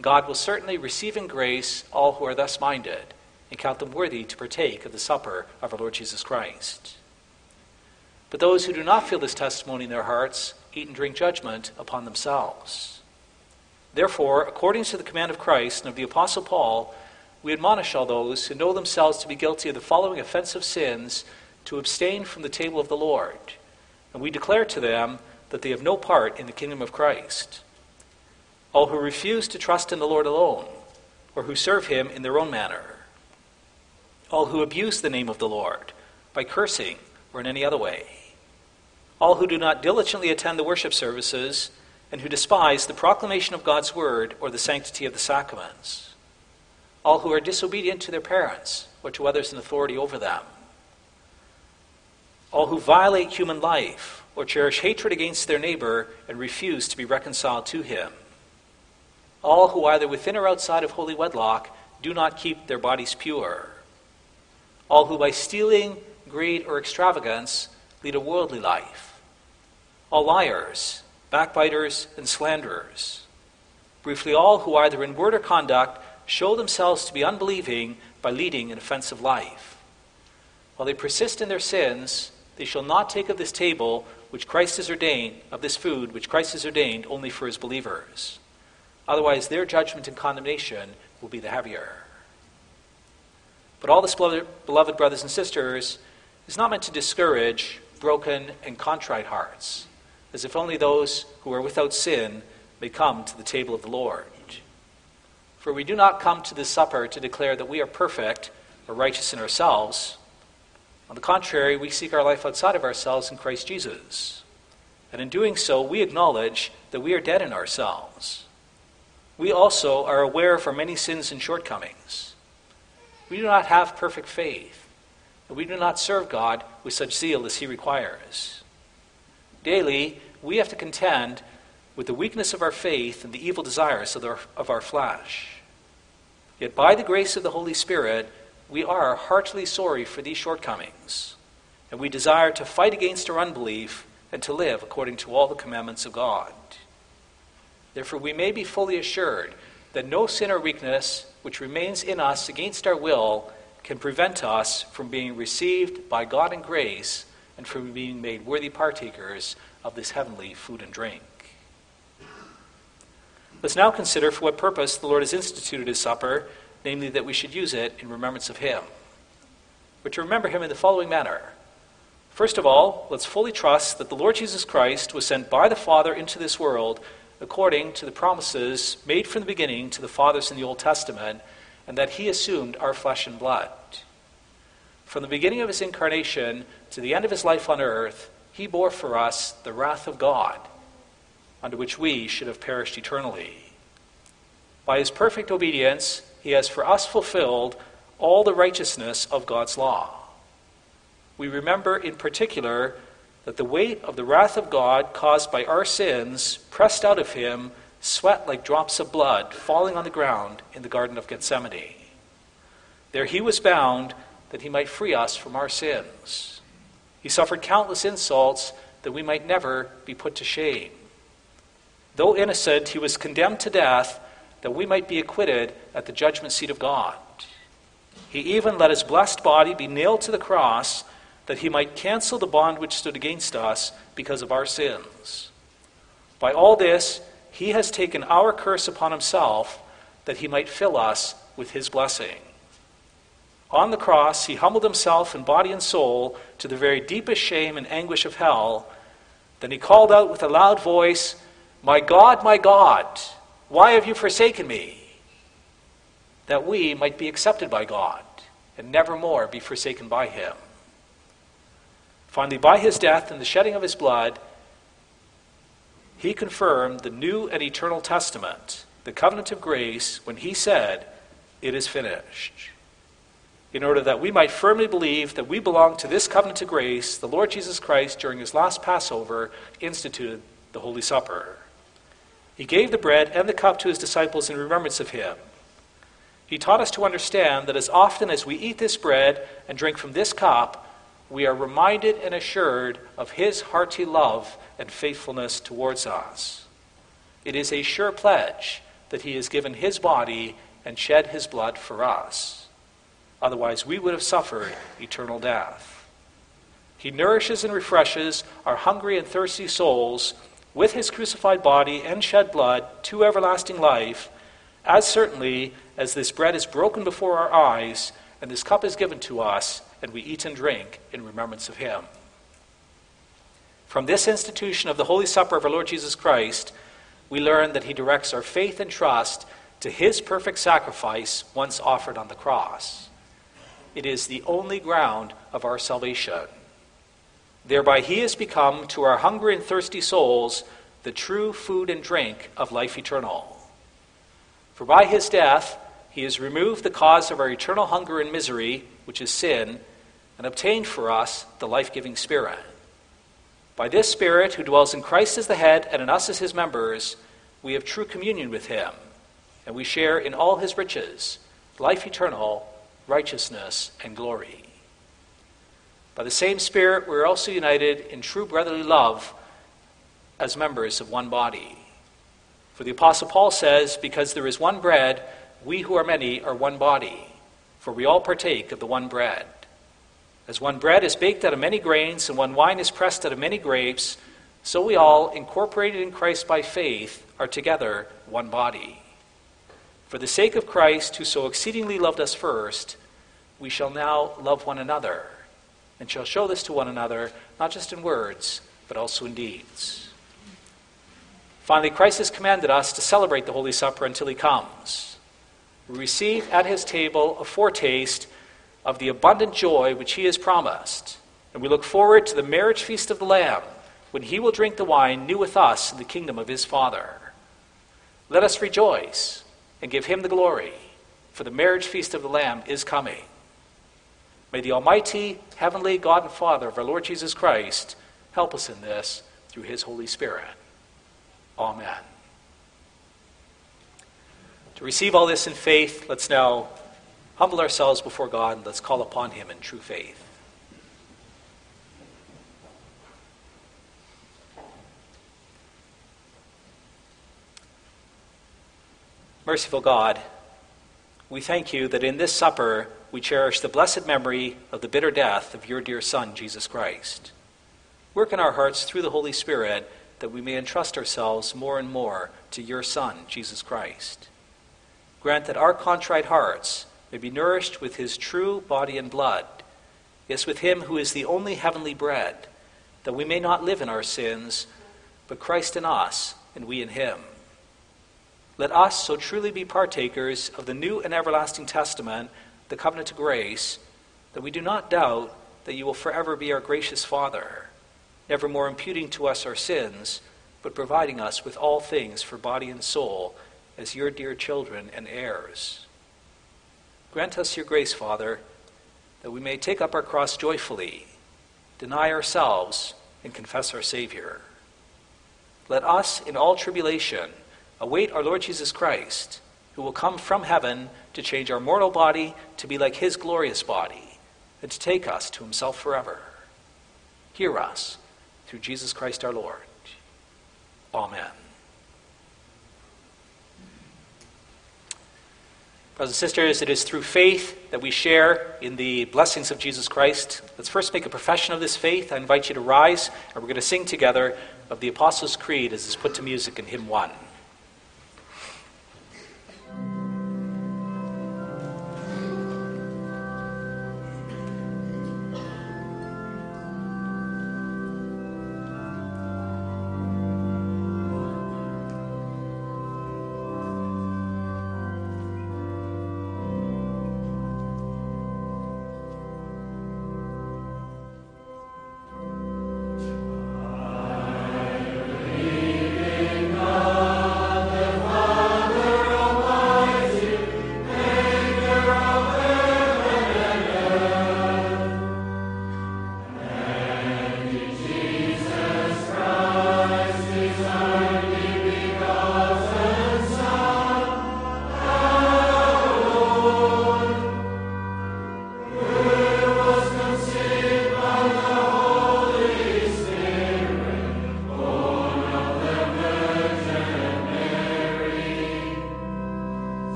God will certainly receive in grace all who are thus minded, and count them worthy to partake of the supper of our Lord Jesus Christ. But those who do not feel this testimony in their hearts eat and drink judgment upon themselves. Therefore, according to the command of Christ and of the Apostle Paul, we admonish all those who know themselves to be guilty of the following offensive sins to abstain from the table of the Lord, and we declare to them that they have no part in the kingdom of Christ. All who refuse to trust in the Lord alone, or who serve him in their own manner. All who abuse the name of the Lord by cursing or in any other way. All who do not diligently attend the worship services, and who despise the proclamation of God's word or the sanctity of the sacraments. All who are disobedient to their parents or to others in authority over them. All who violate human life or cherish hatred against their neighbor and refuse to be reconciled to him. All who either within or outside of holy wedlock do not keep their bodies pure. All who by stealing, greed, or extravagance lead a worldly life. All liars, backbiters, and slanderers. Briefly, all who either in word or conduct show themselves to be unbelieving by leading an offensive life. While they persist in their sins, they shall not take of this table which Christ has ordained, of this food which Christ has ordained only for his believers. Otherwise, their judgment and condemnation will be the heavier. But all this, beloved brothers and sisters, is not meant to discourage broken and contrite hearts, as if only those who are without sin may come to the table of the Lord. For we do not come to this supper to declare that we are perfect or righteous in ourselves. On the contrary, we seek our life outside of ourselves in Christ Jesus. And in doing so, we acknowledge that we are dead in ourselves. We also are aware of our many sins and shortcomings. We do not have perfect faith, and we do not serve God with such zeal as he requires. Daily, we have to contend with the weakness of our faith and the evil desires of our, of our flesh. Yet by the grace of the Holy Spirit, we are heartily sorry for these shortcomings, and we desire to fight against our unbelief and to live according to all the commandments of God. Therefore, we may be fully assured that no sin or weakness which remains in us against our will can prevent us from being received by God in grace and from being made worthy partakers of this heavenly food and drink. Let's now consider for what purpose the Lord has instituted his supper, namely that we should use it in remembrance of him. We're to remember him in the following manner. First of all, let's fully trust that the Lord Jesus Christ was sent by the Father into this world according to the promises made from the beginning to the fathers in the Old Testament, and that he assumed our flesh and blood. From the beginning of his incarnation to the end of his life on earth, he bore for us the wrath of God, under which we should have perished eternally. By his perfect obedience, he has for us fulfilled all the righteousness of God's law. We remember in particular that the weight of the wrath of God caused by our sins pressed out of him, sweat like drops of blood falling on the ground in the Garden of Gethsemane. There he was bound that he might free us from our sins. He suffered countless insults that we might never be put to shame. Though innocent, he was condemned to death that we might be acquitted at the judgment seat of God. He even let his blessed body be nailed to the cross that he might cancel the bond which stood against us because of our sins. By all this, he has taken our curse upon himself, that he might fill us with his blessing. On the cross, he humbled himself in body and soul to the very deepest shame and anguish of hell. Then he called out with a loud voice, "My God, my God, why have you forsaken me?" That we might be accepted by God and never more be forsaken by him. Finally, by his death and the shedding of his blood, he confirmed the new and eternal testament, the covenant of grace, when he said, "It is finished." In order that we might firmly believe that we belong to this covenant of grace, the Lord Jesus Christ, during his last Passover, instituted the Holy Supper. He gave the bread and the cup to his disciples in remembrance of him. He taught us to understand that as often as we eat this bread and drink from this cup, we are reminded and assured of his hearty love and faithfulness towards us. It is a sure pledge that he has given his body and shed his blood for us. Otherwise, we would have suffered eternal death. He nourishes and refreshes our hungry and thirsty souls with his crucified body and shed blood to everlasting life, as certainly as this bread is broken before our eyes and this cup is given to us, and we eat and drink in remembrance of him. From this institution of the Holy Supper of our Lord Jesus Christ, we learn that he directs our faith and trust to his perfect sacrifice once offered on the cross. It is the only ground of our salvation. Thereby he has become to our hungry and thirsty souls the true food and drink of life eternal. For by his death, he has removed the cause of our eternal hunger and misery, which is sin, and obtained for us the life-giving Spirit. By this Spirit, who dwells in Christ as the head and in us as his members, we have true communion with him, and we share in all his riches, life eternal, righteousness, and glory. By the same Spirit, we are also united in true brotherly love as members of one body. For the Apostle Paul says, "Because there is one bread, we who are many are one body, for we all partake of the one bread. As one bread is baked out of many grains, and one wine is pressed out of many grapes, so we all, incorporated in Christ by faith, are together one body. For the sake of Christ, who so exceedingly loved us first, we shall now love one another, and shall show this to one another, not just in words, but also in deeds." Finally, Christ has commanded us to celebrate the Holy Supper until he comes. We receive at his table a foretaste of the abundant joy which he has promised, and we look forward to the marriage feast of the Lamb, when he will drink the wine new with us in the kingdom of his Father. Let us rejoice and give him the glory, for the marriage feast of the Lamb is coming. May the almighty, heavenly God and Father of our Lord Jesus Christ help us in this through his Holy Spirit. Amen. To receive all this in faith, let's now humble ourselves before God, and let's call upon him in true faith. Merciful God, we thank you that in this supper we cherish the blessed memory of the bitter death of your dear Son, Jesus Christ. Work in our hearts through the Holy Spirit that we may entrust ourselves more and more to your Son, Jesus Christ. Grant that our contrite hearts may be nourished with his true body and blood, Yes, with him who is the only heavenly bread, that we may not live in our sins, but Christ in us, and we in him. Let us so truly be partakers of the new and everlasting testament, the covenant of grace, that we do not doubt that you will forever be our gracious Father, nevermore imputing to us our sins, but providing us with all things for body and soul, as your dear children and heirs. Grant us your grace, Father, that we may take up our cross joyfully, deny ourselves, and confess our Savior. Let us, in all tribulation, await our Lord Jesus Christ, who will come from heaven to change our mortal body to be like his glorious body, and to take us to himself forever. Hear us, through Jesus Christ our Lord. Amen. Brothers and sisters, it is through faith that we share in the blessings of Jesus Christ. Let's first make a profession of this faith. I invite you to rise, and we're going to sing together of the Apostles' Creed as it's put to music in hymn one.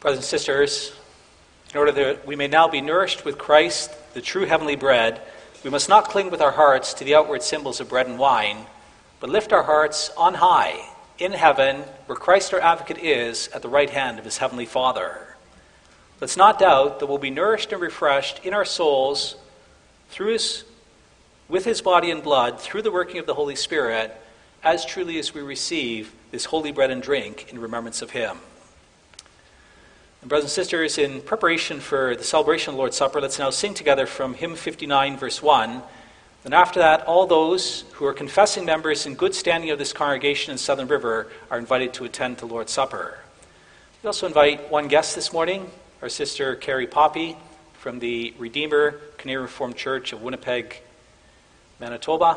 Brothers and sisters, in order that we may now be nourished with Christ, the true heavenly bread, we must not cling with our hearts to the outward symbols of bread and wine, but lift our hearts on high, in heaven, where Christ our advocate is, at the right hand of his heavenly Father. Let's not doubt that we'll be nourished and refreshed in our souls through his, with his body and blood, through the working of the Holy Spirit, as truly as we receive this holy bread and drink in remembrance of him. Brothers and sisters, in preparation for the celebration of the Lord's Supper, let's now sing together from hymn fifty-nine, verse one. And after that, all those who are confessing members in good standing of this congregation in Southern River are invited to attend the Lord's Supper. We also invite one guest this morning, our sister Carrie Poppy from the Redeemer Canadian Reformed Church of Winnipeg, Manitoba.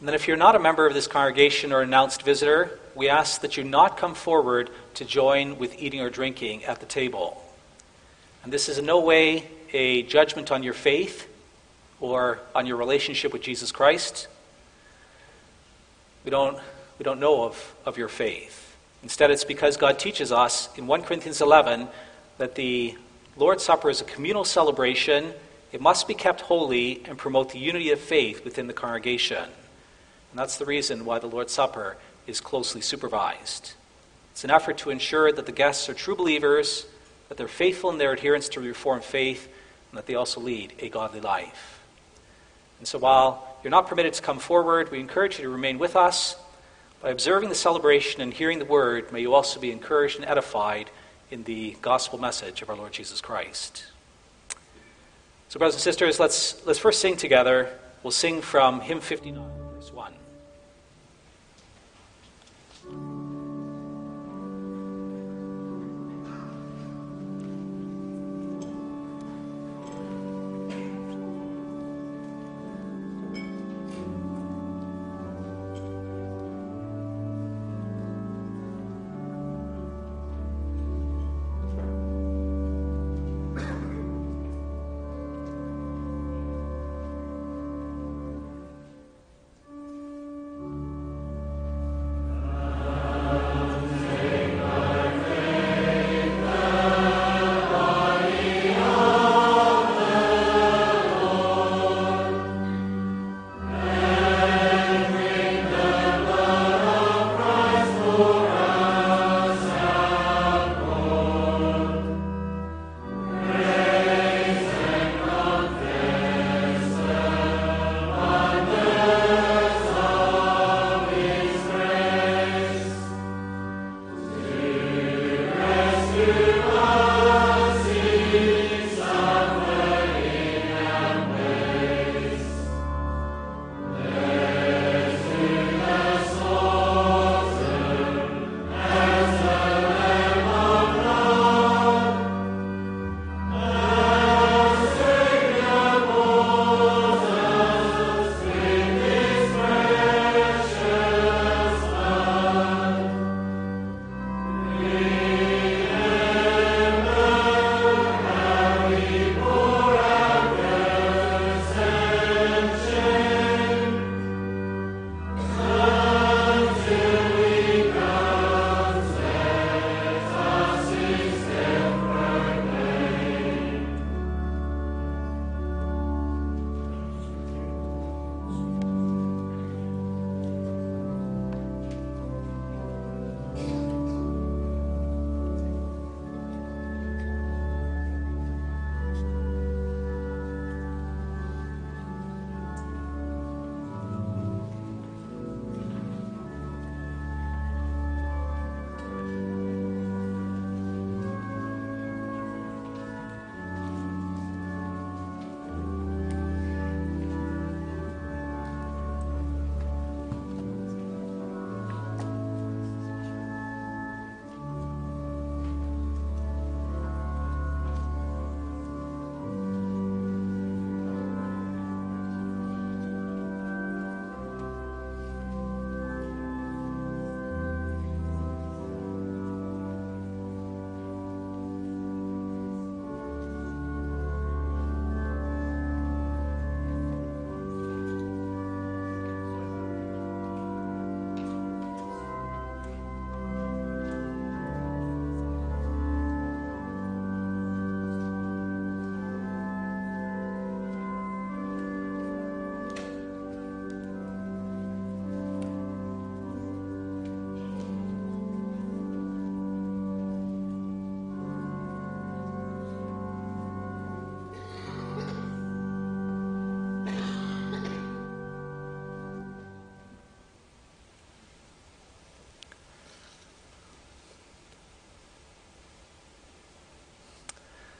And then if you're not a member of this congregation or an announced visitor, we ask that you not come forward to join with eating or drinking at the table. And this is in no way a judgment on your faith or on your relationship with Jesus Christ. We don't, we don't know of, of your faith. Instead, it's because God teaches us in First Corinthians eleven that the Lord's Supper is a communal celebration. It must be kept holy and promote the unity of faith within the congregation. And that's the reason why the Lord's Supper is closely supervised. It's an effort to ensure that the guests are true believers, that they're faithful in their adherence to the Reformed faith, and that they also lead a godly life. And so while you're not permitted to come forward, we encourage you to remain with us. By observing the celebration and hearing the word, may you also be encouraged and edified in the gospel message of our Lord Jesus Christ. So brothers and sisters, let's, let's first sing together. We'll sing from hymn fifty-nine, verse one.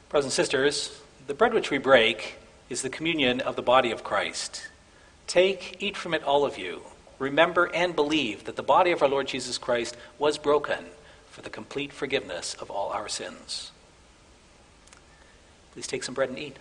Brothers and sisters, the bread which we break is the communion of the body of Christ. Take, eat from it, all of you. Remember and believe that the body of our Lord Jesus Christ was broken for the complete forgiveness of all our sins. Please take some bread and eat.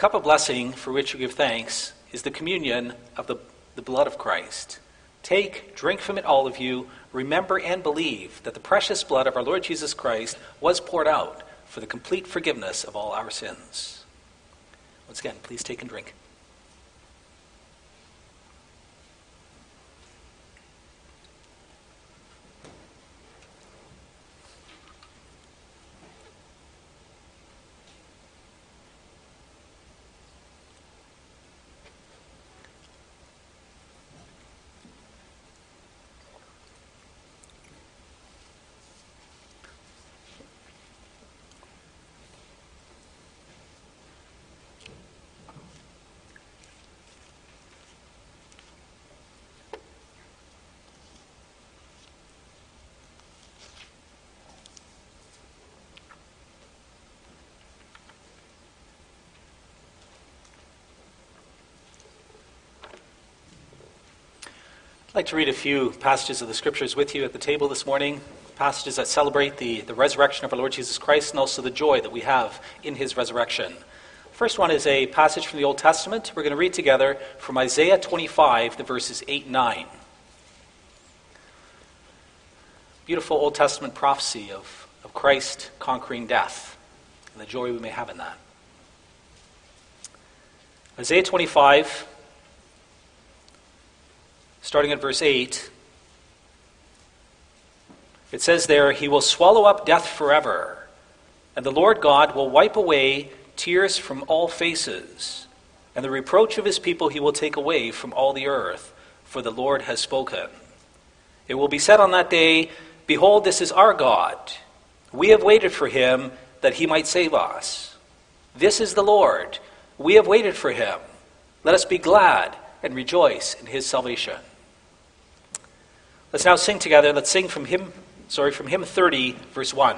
cup of blessing for which you give thanks is the communion of the, the blood of Christ. Take, drink from it, all of you. Remember and believe that the precious blood of our Lord Jesus Christ was poured out for the complete forgiveness of all our sins. Once again, please take and drink. I'd like to read a few passages of the scriptures with you at the table this morning, passages that celebrate the, the resurrection of our Lord Jesus Christ and also the joy that we have in his resurrection. First one is a passage from the Old Testament. We're going to read together from Isaiah twenty-five, the verses eight and nine. Beautiful Old Testament prophecy of, of Christ conquering death and the joy we may have in that. Isaiah twenty-five, starting at verse eight, it says there, "He will swallow up death forever, and the Lord God will wipe away tears from all faces, and the reproach of his people he will take away from all the earth, for the Lord has spoken. It will be said on that day, Behold, this is our God. We have waited for him that he might save us. This is the Lord. We have waited for him. Let us be glad and rejoice in his salvation." Let's now sing together. Let's sing from hymn, sorry, from hymn thirty, verse one.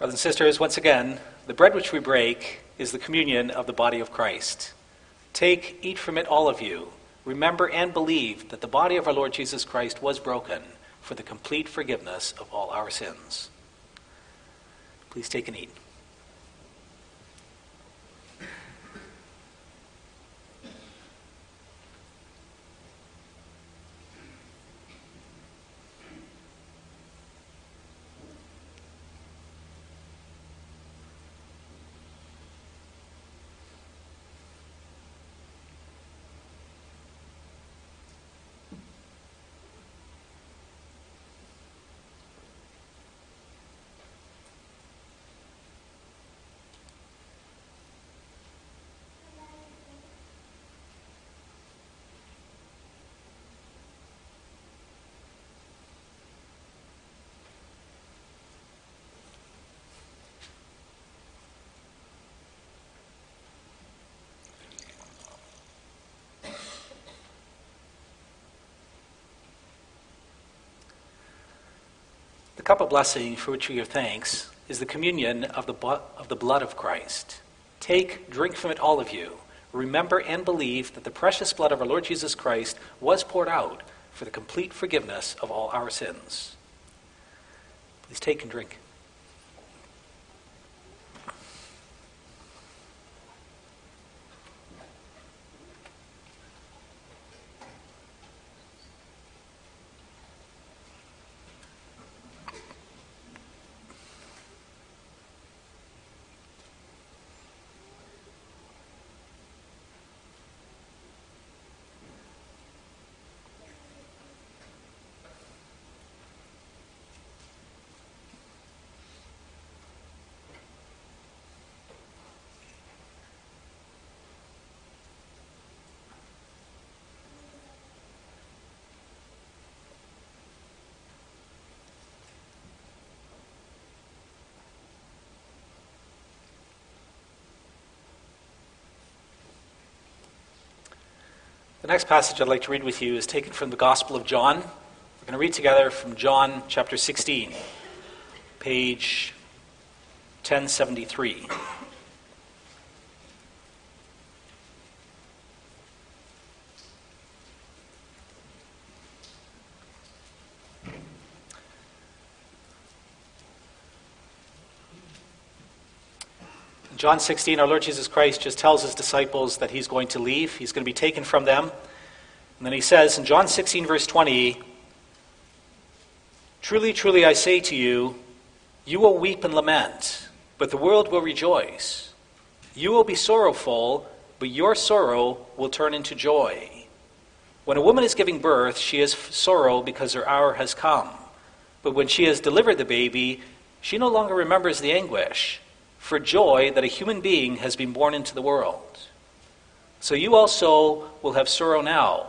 Brothers and sisters, once again, the bread which we break is the communion of the body of Christ. Take, eat from it, all of you. Remember and believe that the body of our Lord Jesus Christ was broken for the complete forgiveness of all our sins. Please take and eat. The cup of blessing for which we give thanks is the communion of the, of the blood of Christ. Take, drink from it, all of you. Remember and believe that the precious blood of our Lord Jesus Christ was poured out for the complete forgiveness of all our sins. Please take and drink. The next passage I'd like to read with you is taken from the Gospel of John. We're going to read together from John chapter sixteen, page ten seventy-three. John sixteen, our Lord Jesus Christ just tells his disciples that he's going to leave. He's going to be taken from them. And then he says in John sixteen, verse twenty, "Truly, truly, I say to you, you will weep and lament, but the world will rejoice. You will be sorrowful, but your sorrow will turn into joy. When a woman is giving birth, she has sorrow because her hour has come. But when she has delivered the baby, she no longer remembers the anguish, for joy that a human being has been born into the world. So you also will have sorrow now,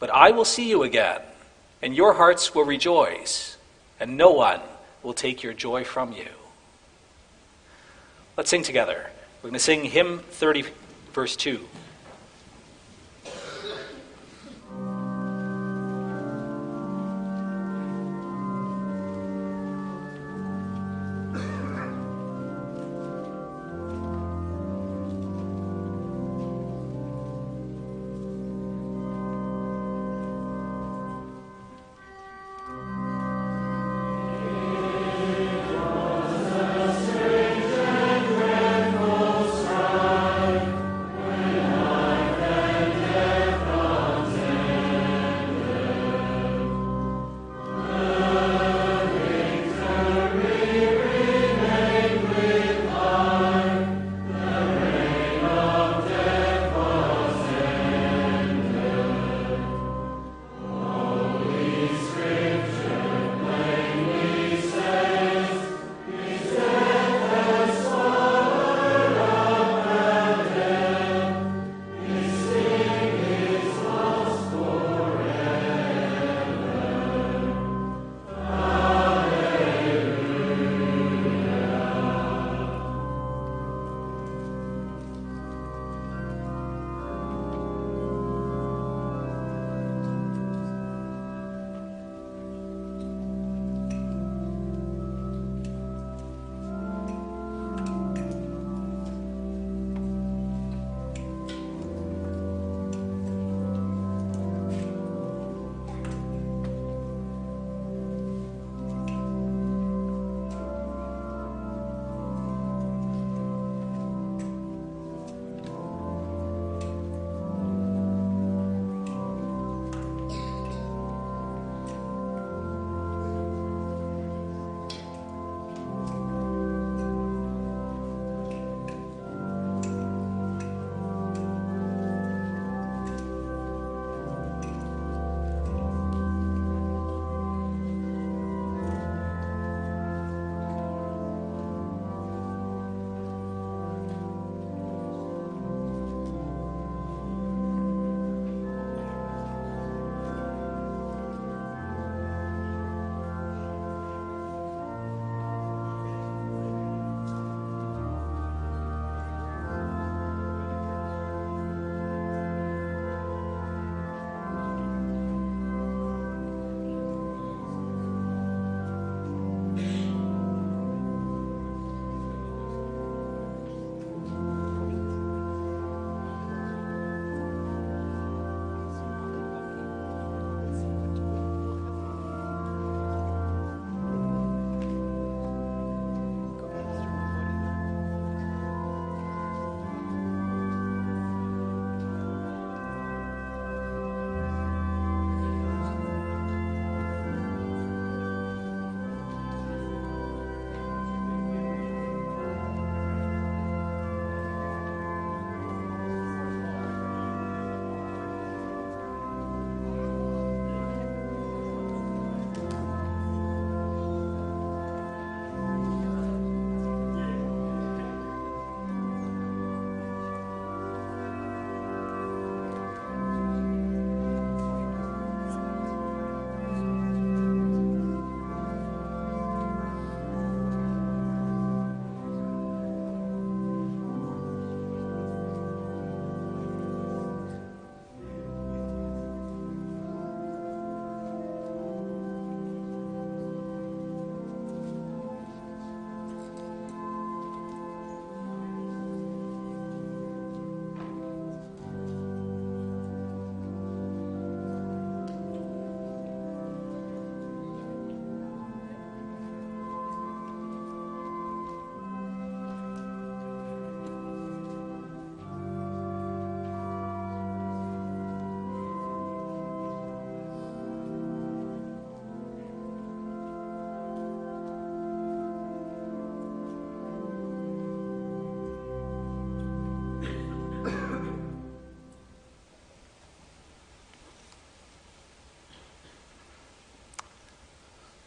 but I will see you again, and your hearts will rejoice, and no one will take your joy from you." Let's sing together. We're going to sing hymn thirty, verse two.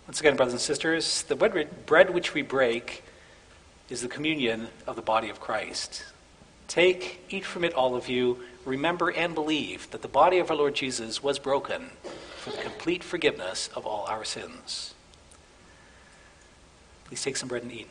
Once again, brothers and sisters, the bread which we break is the communion of the body of Christ. Take, eat from it, all of you. Remember and believe that the body of our Lord Jesus was broken for the complete forgiveness of all our sins. Please take some bread and eat.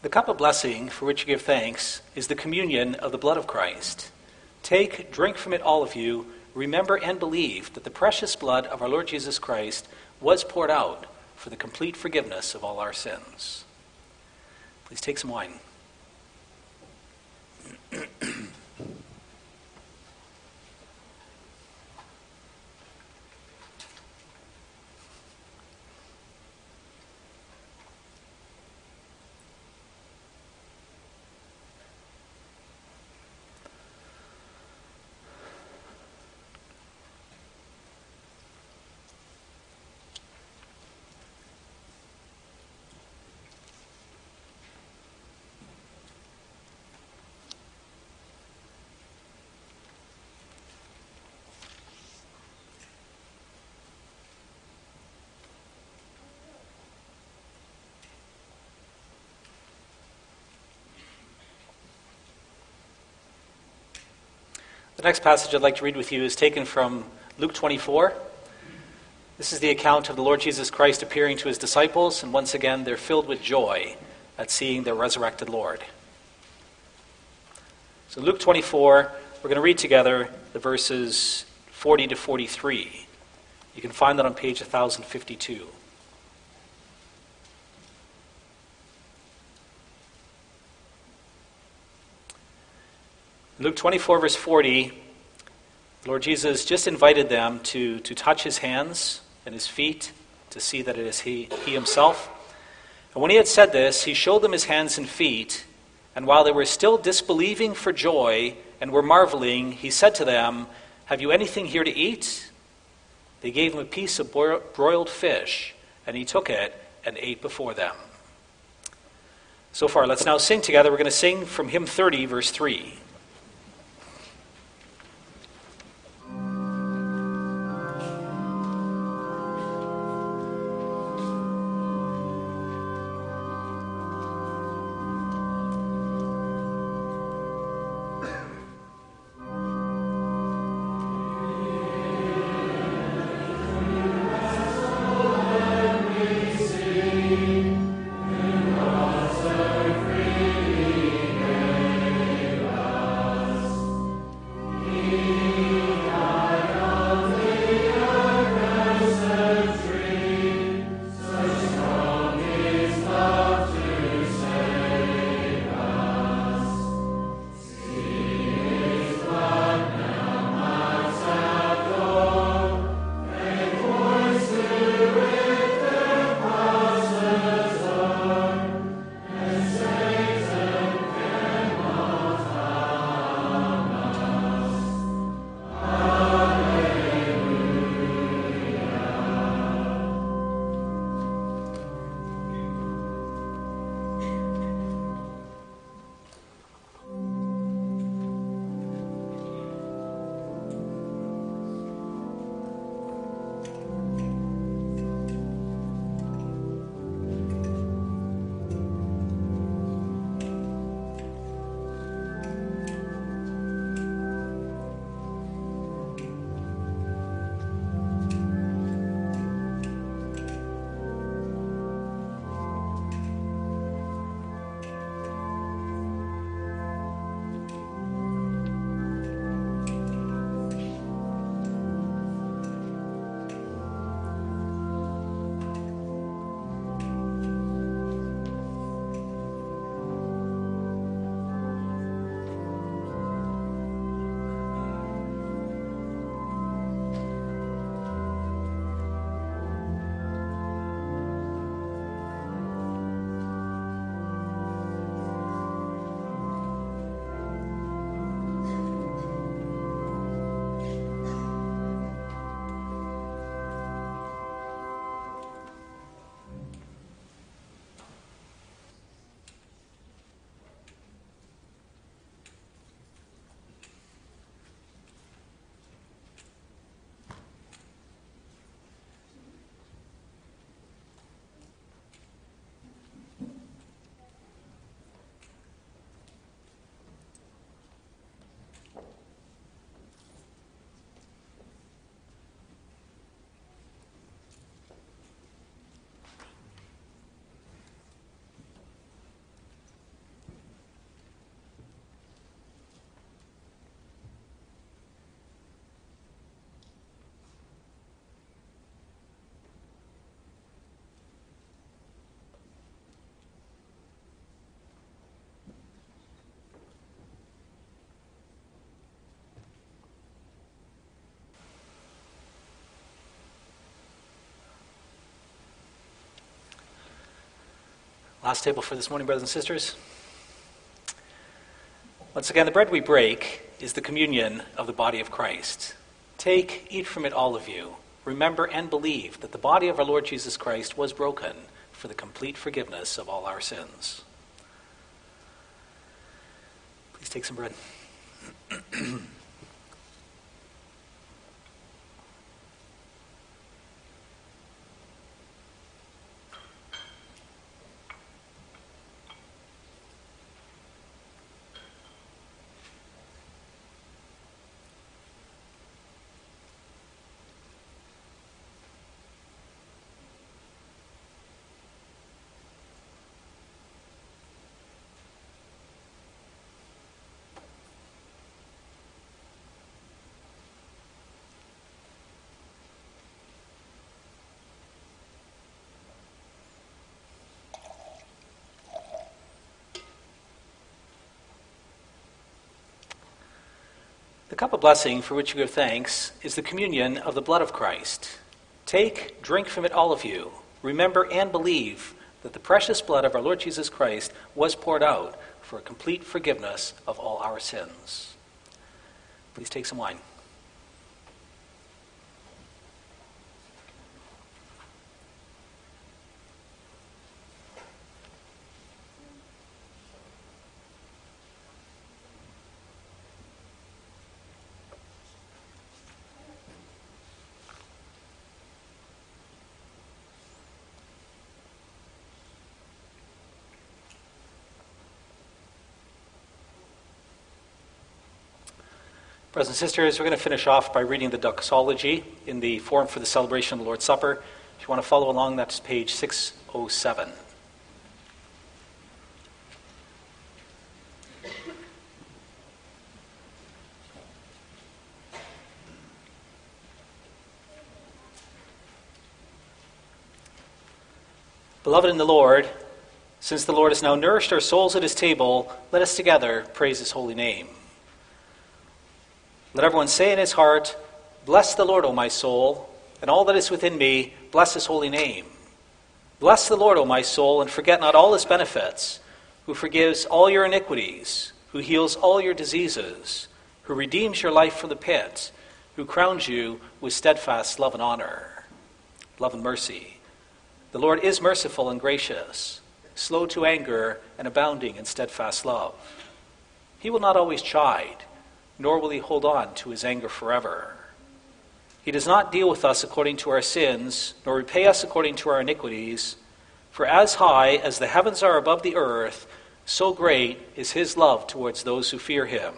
The cup of blessing for which you give thanks is the communion of the blood of Christ. Take, drink from it, all of you. Remember and believe that the precious blood of our Lord Jesus Christ was poured out for the complete forgiveness of all our sins. Please take some wine. The next passage I'd like to read with you is taken from Luke twenty-four. This is the account of the Lord Jesus Christ appearing to his disciples, and once again they're filled with joy at seeing their resurrected Lord. So Luke twenty-four, we're going to read together the verses forty to forty-three. You can find that on page one thousand fifty-two. Luke twenty-four, verse forty, the Lord Jesus just invited them to, to touch his hands and his feet to see that it is he, he himself. And when he had said this, he showed them his hands and feet. And while they were still disbelieving for joy and were marveling, he said to them, "Have you anything here to eat?" They gave him a piece of broiled fish, and he took it and ate before them. So far, let's now sing together. We're going to sing from hymn thirty, verse three. Last table for this morning, brothers and sisters. Once again, the bread we break is the communion of the body of Christ. Take, eat from it, all of you. Remember and believe that the body of our Lord Jesus Christ was broken for the complete forgiveness of all our sins. Please take some bread. The cup of blessing for which you give thanks is the communion of the blood of Christ. Take, drink from it, all of you. Remember and believe that the precious blood of our Lord Jesus Christ was poured out for a complete forgiveness of all our sins. Please take some wine. Brothers and sisters, we're going to finish off by reading the doxology in the form for the celebration of the Lord's Supper. If you want to follow along, that's page six oh seven. Beloved in the Lord, since the Lord has now nourished our souls at his table, let us together praise his holy name. Let everyone say in his heart, bless the Lord, O my soul, and all that is within me, bless his holy name. Bless the Lord, O my soul, and forget not all his benefits, who forgives all your iniquities, who heals all your diseases, who redeems your life from the pit, who crowns you with steadfast love and honor, love and mercy. The Lord is merciful and gracious, slow to anger and abounding in steadfast love. He will not always chide, nor will he hold on to his anger forever. He does not deal with us according to our sins, nor repay us according to our iniquities. For as high as the heavens are above the earth, so great is his love towards those who fear him.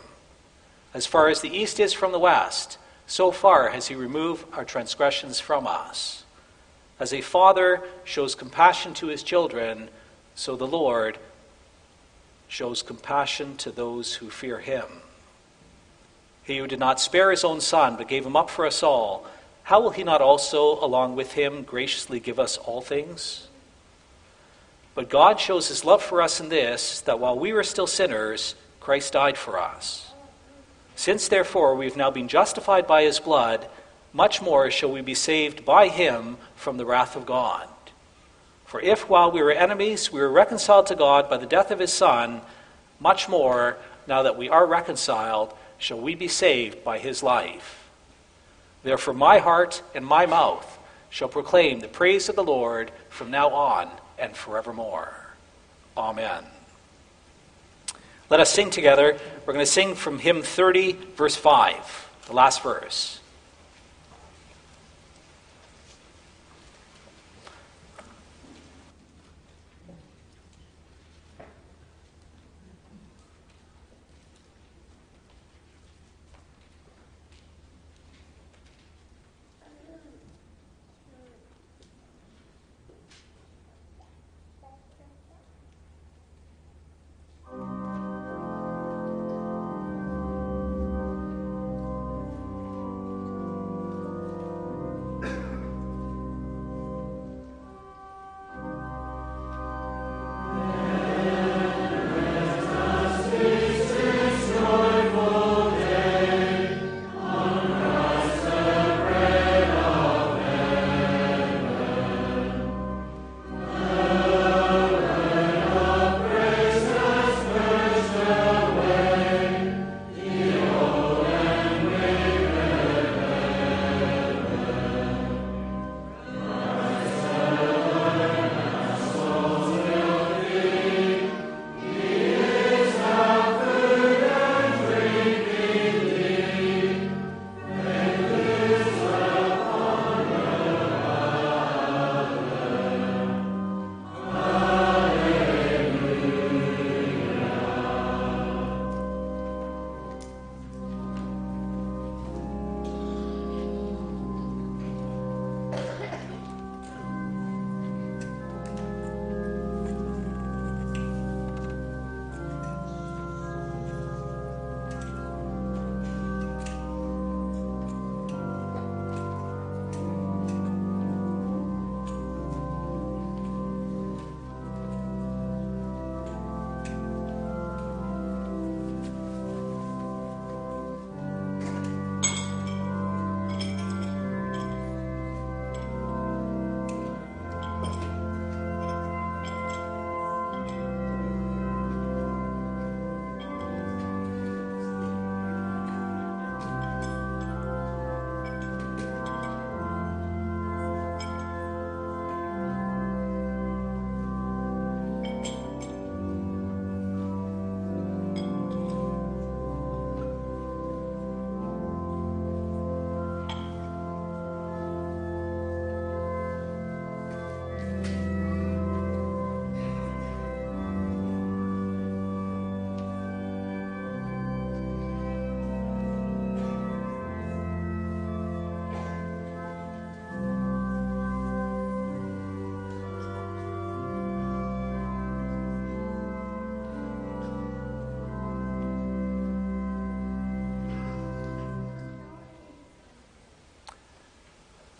As far as the east is from the west, so far has he removed our transgressions from us. As a father shows compassion to his children, so the Lord shows compassion to those who fear him. He who did not spare his own son, but gave him up for us all, how will he not also, along with him, graciously give us all things? But God shows his love for us in this, that while we were still sinners, Christ died for us. Since, therefore, we have now been justified by his blood, much more shall we be saved by him from the wrath of God. For if, while we were enemies, we were reconciled to God by the death of his son, much more, now that we are reconciled, shall we be saved by his life. Therefore my heart and my mouth shall proclaim the praise of the Lord from now on and forevermore. Amen. Let us sing together. We're going to sing from hymn thirty, verse five, the last verse.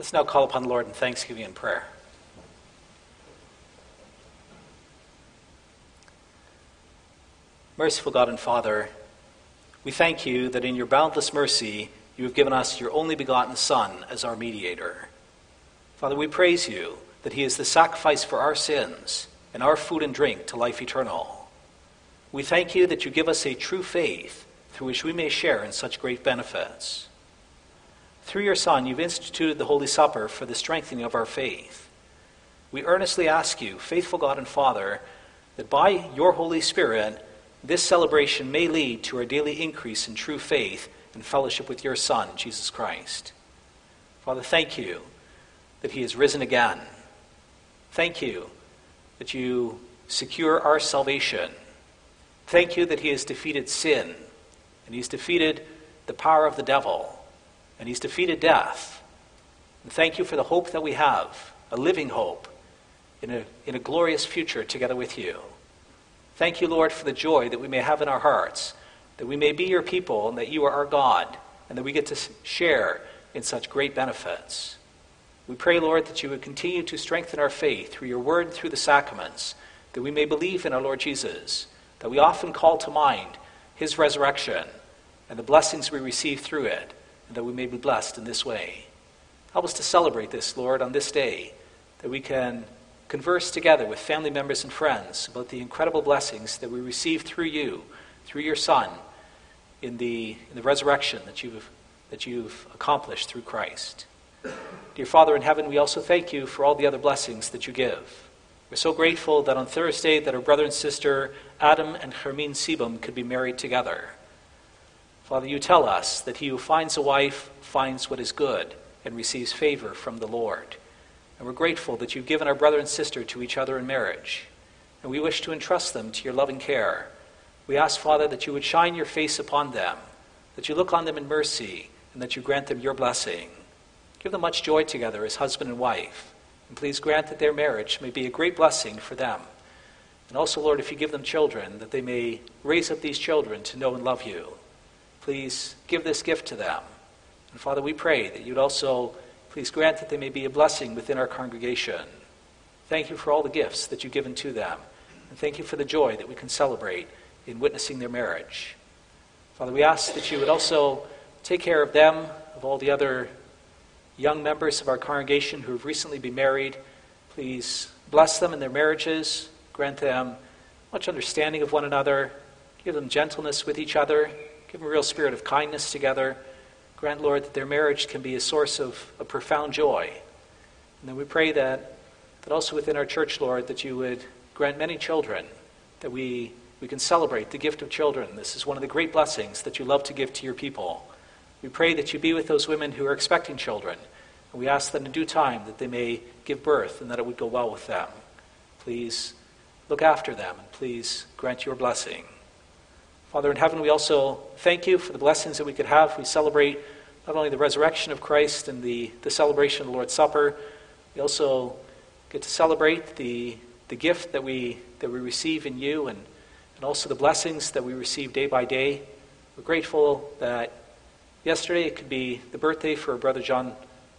Let's now call upon the Lord in thanksgiving and prayer. Merciful God and Father, we thank you that in your boundless mercy you have given us your only begotten Son as our mediator. Father, we praise you that he is the sacrifice for our sins and our food and drink to life eternal. We thank you that you give us a true faith through which we may share in such great benefits. Through your Son, you've instituted the Holy Supper for the strengthening of our faith. We earnestly ask you, faithful God and Father, that by your Holy Spirit, this celebration may lead to our daily increase in true faith and fellowship with your Son, Jesus Christ. Father, thank you that he is risen again. Thank you that you secure our salvation. Thank you that he has defeated sin, and he's defeated the power of the devil, and he's defeated death. And thank you for the hope that we have, a living hope, in a, in a glorious future together with you. Thank you, Lord, for the joy that we may have in our hearts, that we may be your people and that you are our God, and that we get to share in such great benefits. We pray, Lord, that you would continue to strengthen our faith through your word and through the sacraments, that we may believe in our Lord Jesus, that we often call to mind his resurrection and the blessings we receive through it, and that we may be blessed in this way. Help us to celebrate this, Lord, on this day, that we can converse together with family members and friends about the incredible blessings that we receive through you, through your Son, in the in the resurrection that you've that you've accomplished through Christ. Dear Father in heaven, we also thank you for all the other blessings that you give. We're so grateful that on Thursday that our brother and sister Adam and Hermine Sibum could be married together. Father, you tell us that he who finds a wife finds what is good and receives favor from the Lord. And we're grateful that you've given our brother and sister to each other in marriage. And we wish to entrust them to your loving care. We ask, Father, that you would shine your face upon them, that you look on them in mercy, and that you grant them your blessing. Give them much joy together as husband and wife. And please grant that their marriage may be a great blessing for them. And also, Lord, if you give them children, that they may raise up these children to know and love you. Please give this gift to them. And Father, we pray that you'd also please grant that they may be a blessing within our congregation. Thank you for all the gifts that you've given to them. And thank you for the joy that we can celebrate in witnessing their marriage. Father, we ask that you would also take care of them, of all the other young members of our congregation who have recently been married. Please bless them in their marriages. Grant them much understanding of one another. Give them gentleness with each other. Give them a real spirit of kindness together. Grant, Lord, that their marriage can be a source of a profound joy. And then we pray that, that also within our church, Lord, that you would grant many children, that we, we can celebrate the gift of children. This is one of the great blessings that you love to give to your people. We pray that you be with those women who are expecting children. And we ask them in due time that they may give birth and that it would go well with them. Please look after them and please grant your blessing. Father in heaven, we also thank you for the blessings that we could have. We celebrate not only the resurrection of Christ and the, the celebration of the Lord's Supper, we also get to celebrate the, the gift that we that we receive in you and, and also the blessings that we receive day by day. We're grateful that yesterday it could be the birthday for our brother John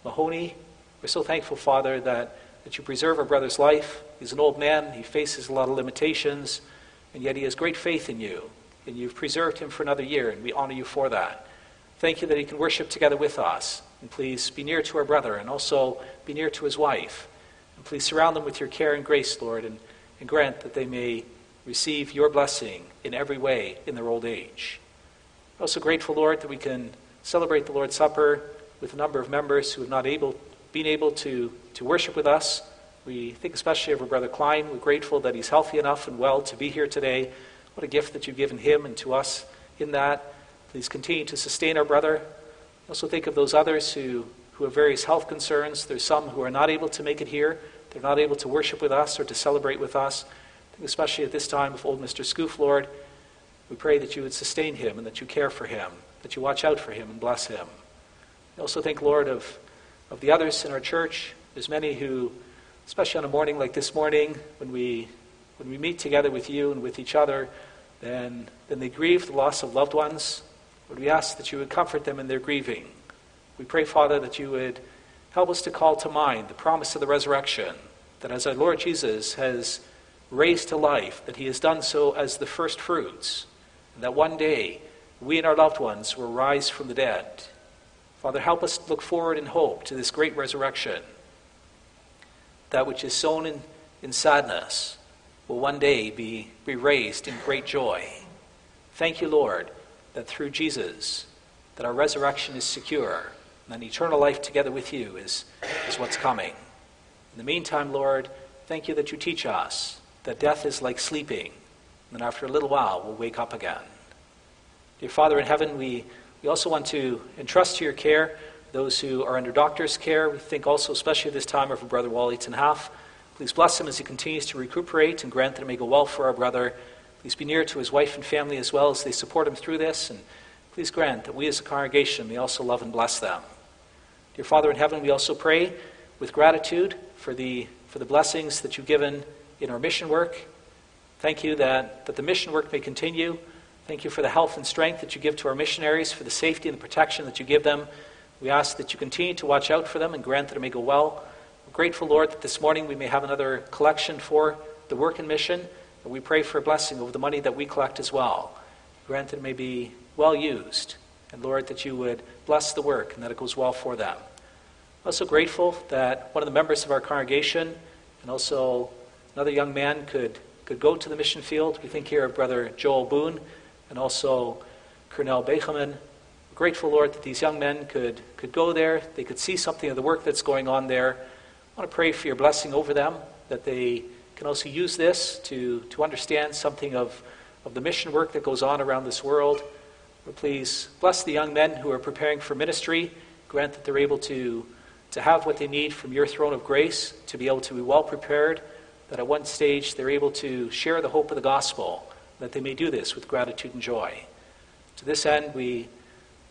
Mahoney. We're so thankful, Father, that, that you preserve our brother's life. He's an old man. He faces a lot of limitations, and yet he has great faith in you. And you've preserved him for another year, and we honor you for that. Thank you that he can worship together with us. And please be near to our brother, and also be near to his wife. And please surround them with your care and grace, Lord, and, and grant that they may receive your blessing in every way in their old age. We're also grateful, Lord, that we can celebrate the Lord's Supper with a number of members who have not able, been able to, to worship with us. We think especially of our brother Klein. We're grateful that he's healthy enough and well to be here today. What a gift that you've given him and to us in that. Please continue to sustain our brother. Also think of those others who, who have various health concerns. There's some who are not able to make it here. They're not able to worship with us or to celebrate with us. Think especially at this time of old Mister Schoof, Lord. We pray that you would sustain him and that you care for him, that you watch out for him and bless him. We also think, Lord, of, of the others in our church. There's many who, especially on a morning like this morning, when we When we meet together with you and with each other, then, then they grieve the loss of loved ones. Lord, we ask that you would comfort them in their grieving. We pray, Father, that you would help us to call to mind the promise of the resurrection, that as our Lord Jesus has raised to life, that he has done so as the first fruits, and that one day we and our loved ones will rise from the dead. Father, help us look forward in hope to this great resurrection. That which is sown in, in sadness will one day be, be raised in great joy. Thank you, Lord, that through Jesus, that our resurrection is secure, and that eternal life together with you is, is what's coming. In the meantime, Lord, thank you that you teach us that death is like sleeping, and that after a little while we'll wake up again. Dear Father in heaven, we, we also want to entrust to your care those who are under doctor's care. We think also especially at this time of our brother Wallington Half. Please bless him as he continues to recuperate, and grant that it may go well for our brother. Please be near to his wife and family as well as they support him through this, and please grant that we as a congregation may also love and bless them. Dear Father in heaven, we also pray with gratitude for the for the blessings that you've given in our mission work. Thank you that, that the mission work may continue. Thank you for the health and strength that you give to our missionaries, for the safety and the protection that you give them. We ask that you continue to watch out for them and grant that it may go well. We're grateful, Lord, that this morning we may have another collection for the work and mission, and we pray for a blessing over the money that we collect as well. Grant that it may be well used, and Lord, that you would bless the work and that it goes well for them. I'm also grateful that one of the members of our congregation and also another young man could, could go to the mission field. We think here of Brother Joel Boone and also Colonel Becheman. We're grateful, Lord, that these young men could, could go there. They could see something of the work that's going on there. I want to pray for your blessing over them, that they can also use this to, to understand something of, of the mission work that goes on around this world. But please bless the young men who are preparing for ministry. Grant that they're able to, to have what they need from your throne of grace, to be able to be well prepared, that at one stage they're able to share the hope of the gospel, that they may do this with gratitude and joy. To this end, we,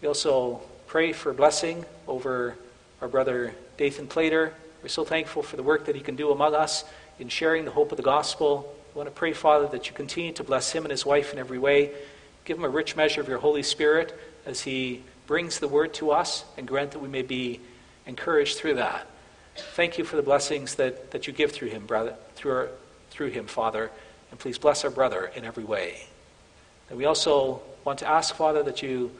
we also pray for blessing over our brother Dathan Plater. We're so thankful for the work that he can do among us in sharing the hope of the gospel. We want to pray, Father, that you continue to bless him and his wife in every way. Give him a rich measure of your Holy Spirit as he brings the word to us, and grant that we may be encouraged through that. Thank you for the blessings that, that you give through him, brother, through our, through him, Father, and please bless our brother in every way. And we also want to ask, Father, that you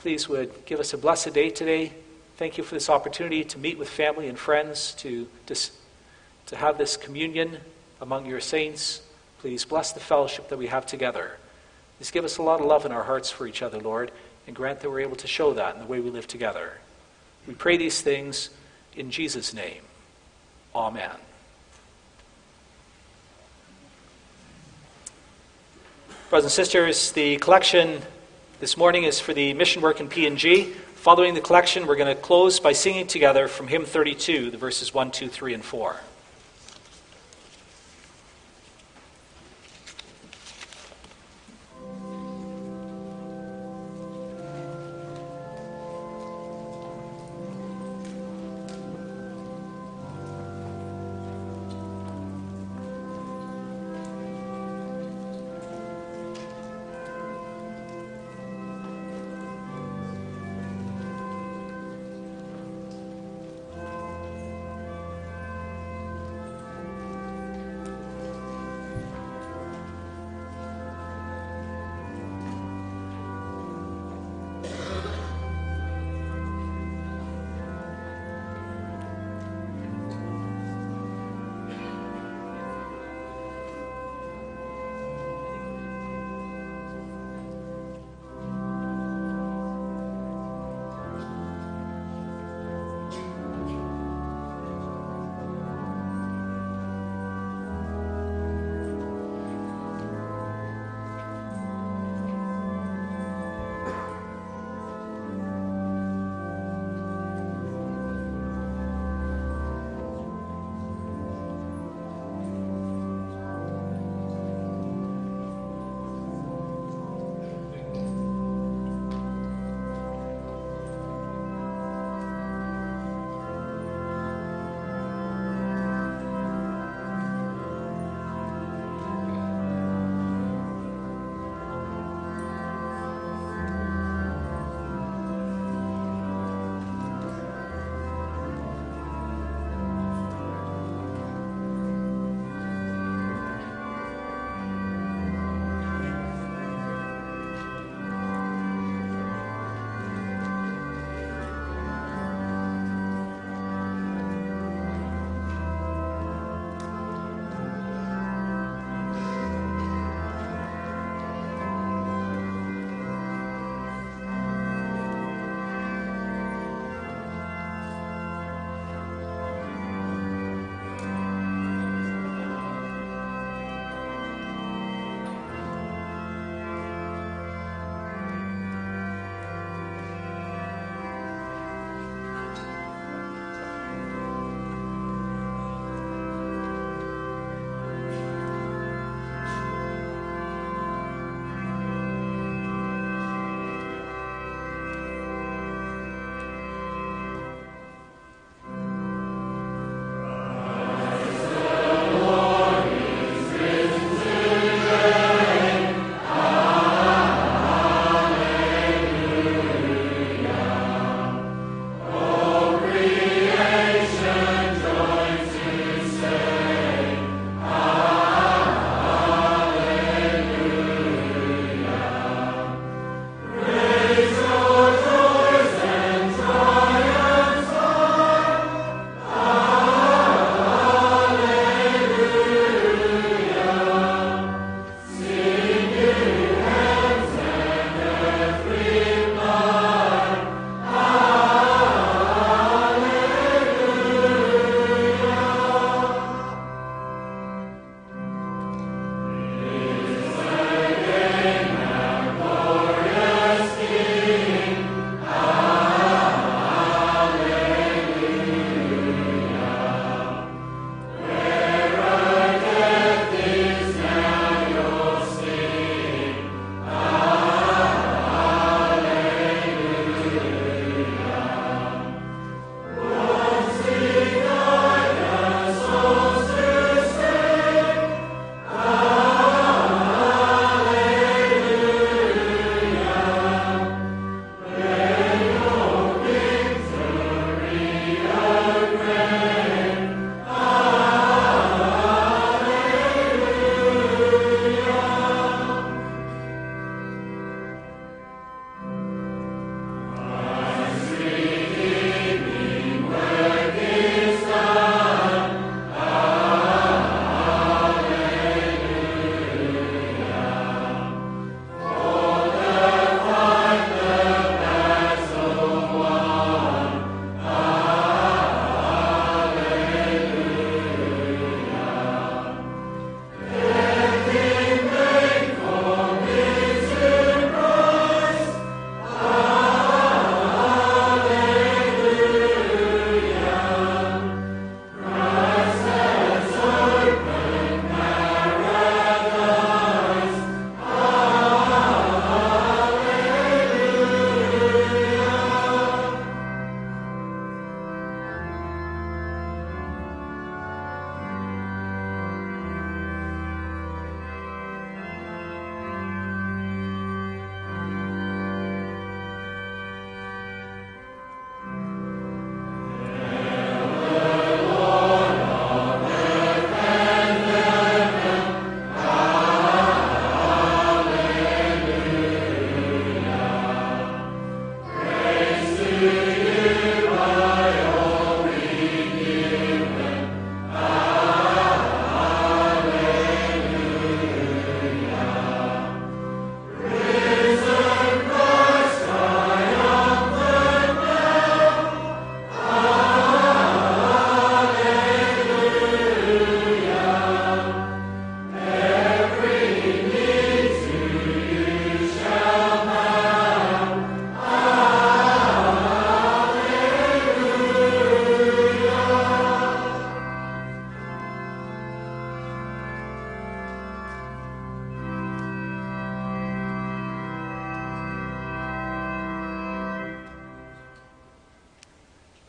please would give us a blessed day today. Thank you for this opportunity to meet with family and friends, to, to, to have this communion among your saints. Please bless the fellowship that we have together. Please give us a lot of love in our hearts for each other, Lord, and grant that we're able to show that in the way we live together. We pray these things in Jesus' name. Amen. Brothers and sisters, the collection this morning is for the mission work in P N G. Following the collection, we're going to close by singing together from hymn thirty-two, the verses one, two, three, and four.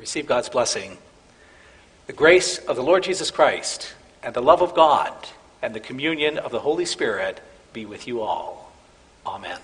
receive God's blessing. The grace of the Lord Jesus Christ and the love of God and the communion of the Holy Spirit be with you all. Amen.